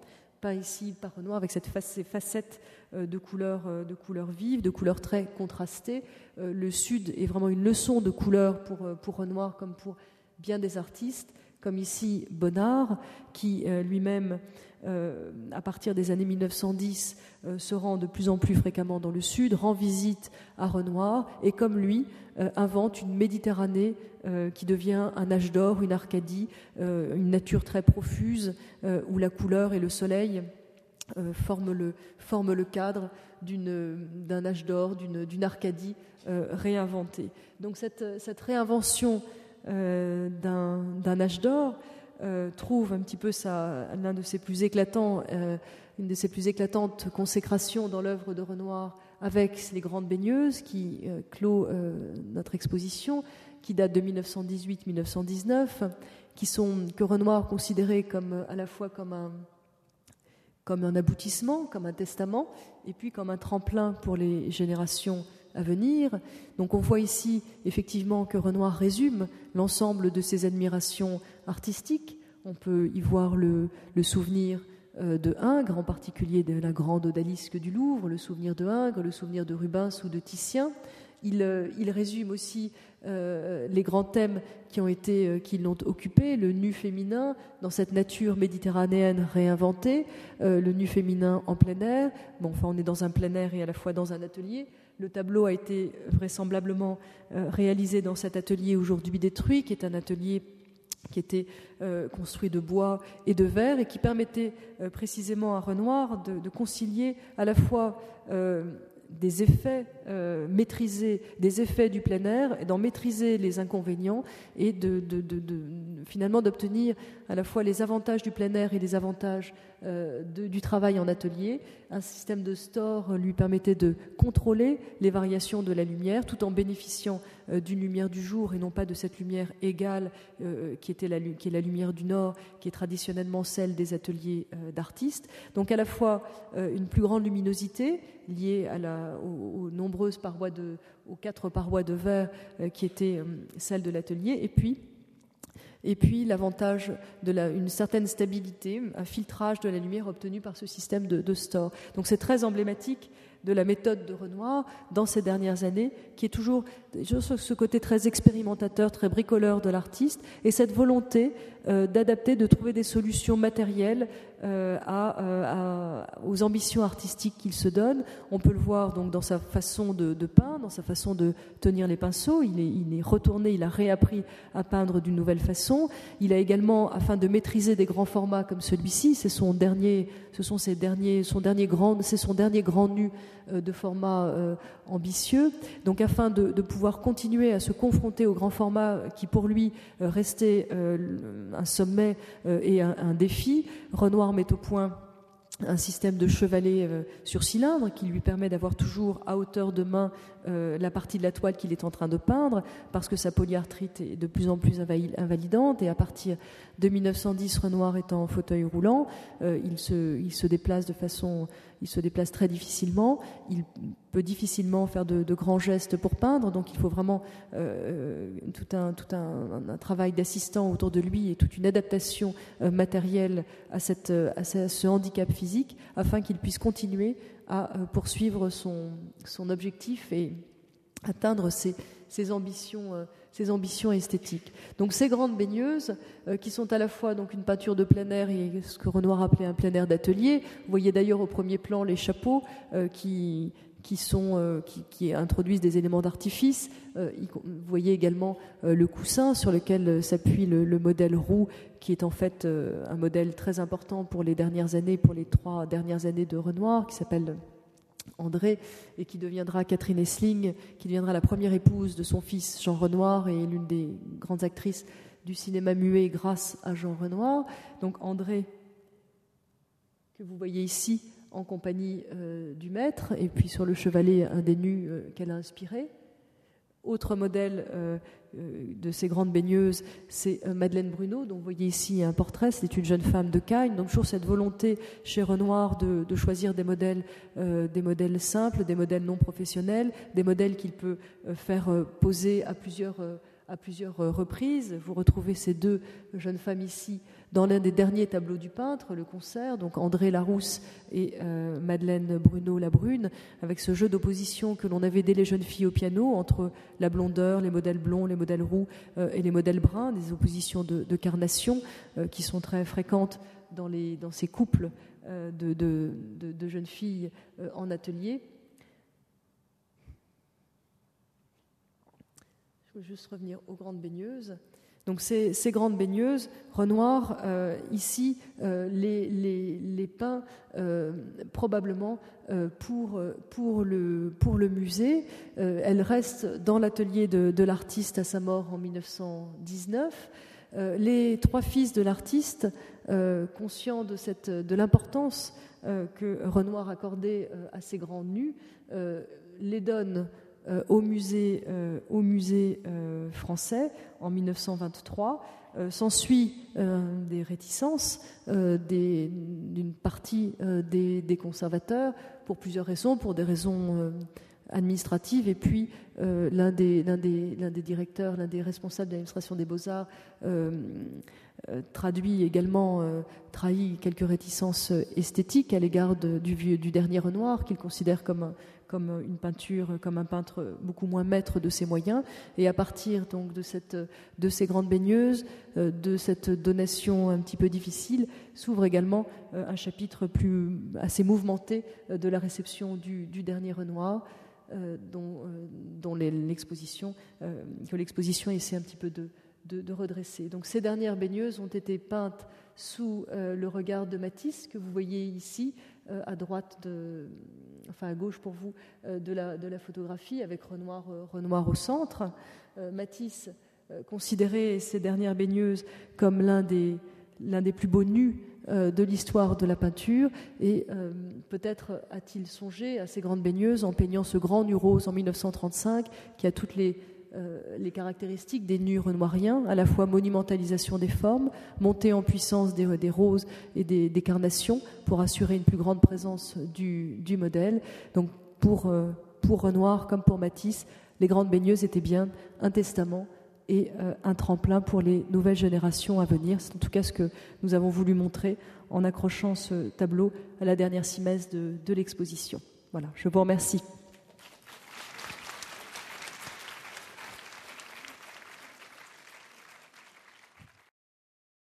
peint ici par Renoir avec cette face, ces facettes de couleurs, de couleurs vives, de couleurs très contrastées. Euh, le sud est vraiment une leçon de couleurs pour, pour Renoir comme pour bien des artistes, comme ici Bonnard, qui euh, lui-même, euh, à partir des années mille neuf cent dix, euh, se rend de plus en plus fréquemment dans le Sud, rend visite à Renoir, et comme lui, euh, invente une Méditerranée euh, qui devient un âge d'or, une Arcadie, euh, une nature très profuse, euh, où la couleur et le soleil euh, forment, le, forment le cadre d'une, d'un âge d'or, d'une, d'une Arcadie euh, réinventée. Donc cette, cette réinvention Euh, d'un, d'un âge d'or euh, trouve un petit peu sa, l'un de ses plus éclatants, euh, une de ses plus éclatantes consécrations dans l'œuvre de Renoir avec les grandes baigneuses qui euh, clôt euh, notre exposition, qui date de mille neuf cent dix-huit à mille neuf cent dix-neuf, qui sont que Renoir considérait comme à la fois comme un comme un aboutissement, comme un testament, et puis comme un tremplin pour les générations à venir. Donc on voit ici effectivement que Renoir résume l'ensemble de ses admirations artistiques. On peut y voir le, le souvenir euh, de Ingres, en particulier de la grande odalisque du Louvre, le souvenir de Ingres, le souvenir de Rubens ou de Titien. Il, euh, il résume aussi euh, les grands thèmes qui, ont été, euh, qui l'ont occupé, le nu féminin dans cette nature méditerranéenne réinventée, euh, le nu féminin en plein air. Bon, enfin, on est dans un plein air et à la fois dans un atelier. Le tableau a été vraisemblablement euh, réalisé dans cet atelier aujourd'hui détruit, qui est un atelier qui était euh, construit de bois et de verre et qui permettait euh, précisément à Renoir de, de concilier à la fois euh, des effets euh, maîtrisés, des effets du plein air, et d'en maîtriser les inconvénients et de, de, de, de, finalement d'obtenir à la fois les avantages du plein air et les avantages euh, de, du travail en atelier. Un système de store lui permettait de contrôler les variations de la lumière tout en bénéficiant euh, d'une lumière du jour et non pas de cette lumière égale euh, qui était la, qui est la lumière du Nord, qui est traditionnellement celle des ateliers euh, d'artistes. Donc à la fois euh, une plus grande luminosité liée à la Aux, aux nombreuses parois de, aux quatre parois de verre euh, qui étaient euh, celles de l'atelier, et puis, et puis l'avantage de la, une certaine stabilité, un filtrage de la lumière obtenu par ce système de, de store. Donc c'est très emblématique de la méthode de Renoir dans ces dernières années, qui est toujours sur ce côté très expérimentateur, très bricoleur de l'artiste, et cette volonté euh, d'adapter, de trouver des solutions matérielles euh, à, euh, à, aux ambitions artistiques qu'il se donne. On peut le voir donc dans sa façon de, de peindre, dans sa façon de tenir les pinceaux. Il est, il est retourné, il a réappris à peindre d'une nouvelle façon. Il a également, afin de maîtriser des grands formats comme celui-ci, c'est son dernier, ce sont ses derniers, son dernier grand, c'est son dernier grand nu de format euh, ambitieux. Donc afin de, de pouvoir continuer à se confronter au grand format qui pour lui euh, restait euh, un sommet euh, et un, un défi, Renoir met au point un système de chevalet euh, sur cylindre qui lui permet d'avoir toujours à hauteur de main euh, la partie de la toile qu'il est en train de peindre, parce que sa polyarthrite est de plus en plus invalidante, et à partir de mille neuf cent dix, Renoir est en fauteuil roulant, euh, il se, il se déplace de façon il se déplace très difficilement, il peut difficilement faire de, de grands gestes pour peindre, donc il faut vraiment euh, tout, un, tout un, un travail d'assistant autour de lui et toute une adaptation euh, matérielle à, cette, à ce handicap physique, afin qu'il puisse continuer à poursuivre son, son objectif et atteindre ses, ses ambitions euh, ses ambitions esthétiques. Donc ces grandes baigneuses euh, qui sont à la fois donc une peinture de plein air et ce que Renoir appelait un plein air d'atelier. Vous voyez d'ailleurs au premier plan les chapeaux euh, qui qui sont euh, qui, qui introduisent des éléments d'artifice. Euh, vous voyez également euh, le coussin sur lequel s'appuie le, le modèle roux, qui est en fait euh, un modèle très important pour les dernières années, pour les trois dernières années de Renoir, qui s'appelle Andrée et qui deviendra Catherine Essling, qui deviendra la première épouse de son fils Jean Renoir et l'une des grandes actrices du cinéma muet grâce à Jean Renoir. Donc Andrée, que vous voyez ici en compagnie euh, du maître, et puis sur le chevalet un des nus euh, qu'elle a inspiré. Autre modèle euh, de ces grandes baigneuses, c'est Madeleine Bruno, dont vous voyez ici un portrait. C'est une jeune femme de Cagnes, donc toujours cette volonté chez Renoir de, de choisir des modèles, euh, des modèles simples, des modèles non professionnels, des modèles qu'il peut faire poser à plusieurs, à plusieurs reprises. Vous retrouvez ces deux jeunes femmes ici dans l'un des derniers tableaux du peintre, le concert, donc Andrée Larousse et euh, Madeleine Bruno la Brune, avec ce jeu d'opposition que l'on avait dès les jeunes filles au piano, entre la blondeur, les modèles blonds, les modèles roux euh, et les modèles bruns, des oppositions de, de carnation euh, qui sont très fréquentes dans, les, dans ces couples euh, de, de, de, de jeunes filles euh, en atelier. Je veux juste revenir aux grandes baigneuses. Donc ces, ces grandes baigneuses, Renoir, euh, ici, euh, les, les, les peint euh, probablement euh, pour, pour, le, pour le musée. Euh, elles restent dans l'atelier de, de l'artiste à sa mort en mille neuf cent dix-neuf. Euh, les trois fils de l'artiste, euh, conscients de, cette, de l'importance euh, que Renoir accordait euh, à ces grands nus, euh, les donnent Euh, au musée, euh, au musée euh, français en mille neuf cent vingt-trois. Euh, s'ensuit euh, des réticences euh, des, d'une partie euh, des, des conservateurs pour plusieurs raisons, pour des raisons euh, administrative, et puis euh, l'un des, l'un des, l'un des directeurs, l'un des responsables de l'administration des Beaux-Arts euh, euh, traduit également, euh, trahit quelques réticences esthétiques à l'égard de, du, vieux, du dernier Renoir, qu'il considère comme, un, comme une peinture, comme un peintre beaucoup moins maître de ses moyens. Et à partir donc de, cette, de ces grandes baigneuses, euh, de cette donation un petit peu difficile, s'ouvre également euh, un chapitre plus, assez mouvementé euh, de la réception du, du dernier Renoir, Euh, dont, euh, dont les, l'exposition, euh, que l'exposition essaie un petit peu de, de, de redresser. Donc ces dernières baigneuses ont été peintes sous euh, le regard de Matisse, que vous voyez ici, euh, à droite, de, enfin à gauche pour vous, euh, de, la, de la photographie, avec Renoir, euh, Renoir au centre. Euh, Matisse euh, considérait ces dernières baigneuses comme l'un des, l'un des plus beaux nus euh, de l'histoire de la peinture, et euh, peut-être a-t-il songé à ces grandes baigneuses en peignant ce grand nu rose en mille neuf cent trente-cinq, qui a toutes les Euh, les caractéristiques des nus renoiriens, à la fois monumentalisation des formes, montée en puissance des, des roses et des, des carnations pour assurer une plus grande présence du, du modèle. Donc pour, euh, pour Renoir comme pour Matisse, les grandes baigneuses étaient bien un testament et euh, un tremplin pour les nouvelles générations à venir. C'est en tout cas ce que nous avons voulu montrer en accrochant ce tableau à la dernière simesse de, de l'exposition. Voilà, je vous remercie.